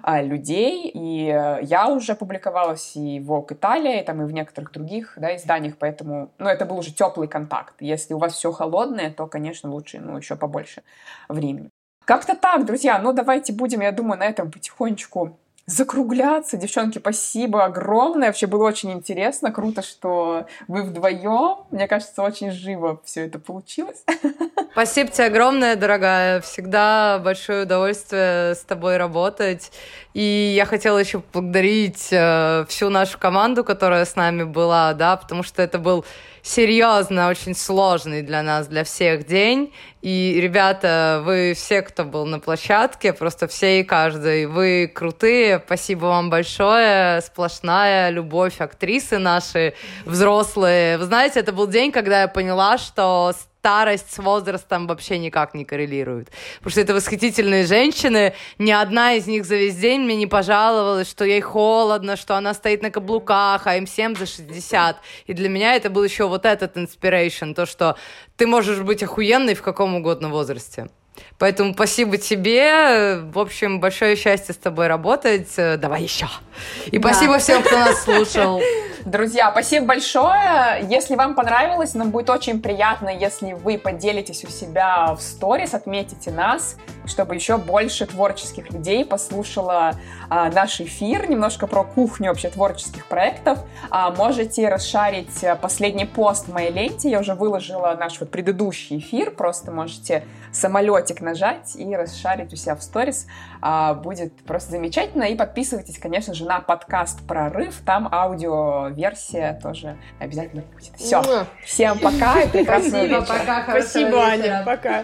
людей, и я уже публиковалась и в Vogue Italia, и там и в некоторых других, да, изданиях, поэтому, ну, это был уже теплый контакт. Если у вас все холодное, то, конечно, лучше, ну, еще побольше времени. Как-то так, друзья, ну, давайте будем, я думаю, на этом потихонечку закругляться. Девчонки, спасибо огромное, вообще было очень интересно, круто, что вы вдвоем, мне кажется, очень живо все это получилось. Спасибо тебе огромное, дорогая, всегда большое удовольствие с тобой работать, и я хотела еще поблагодарить всю нашу команду, которая с нами была, да, потому что это был серьезно очень сложный для нас, для всех день. И, ребята, вы все, кто был на площадке, просто все и каждый, вы крутые, спасибо вам большое, сплошная любовь, актрисы наши взрослые. Вы знаете, это был день, когда я поняла, что старость с возрастом вообще никак не коррелирует. Потому что это восхитительные женщины, ни одна из них за весь день мне не пожаловалась, что ей холодно, что она стоит на каблуках, а им всем за 60. И для меня это был еще вот этот inspiration, то, что ты можешь быть охуенной в каком угодно возрасте. Поэтому спасибо тебе, в общем, большое счастье с тобой работать, давай еще. И да. Спасибо всем, кто нас слушал. Друзья, спасибо большое. Если вам понравилось, нам будет очень приятно, если вы поделитесь у себя в сторис, отметите нас, чтобы еще больше творческих людей послушало наш эфир, немножко про кухню вообще творческих проектов. Можете расшарить последний пост в моей ленте. Я уже выложила наш вот предыдущий эфир, просто можете самолетик нажать и расшарить у себя в сторис. Будет просто замечательно. И подписывайтесь, конечно же, на подкаст «Прорыв». Там аудио версия тоже обязательно будет. Все. Всем пока и прекрасного вечера. Спасибо, Аня. Пока.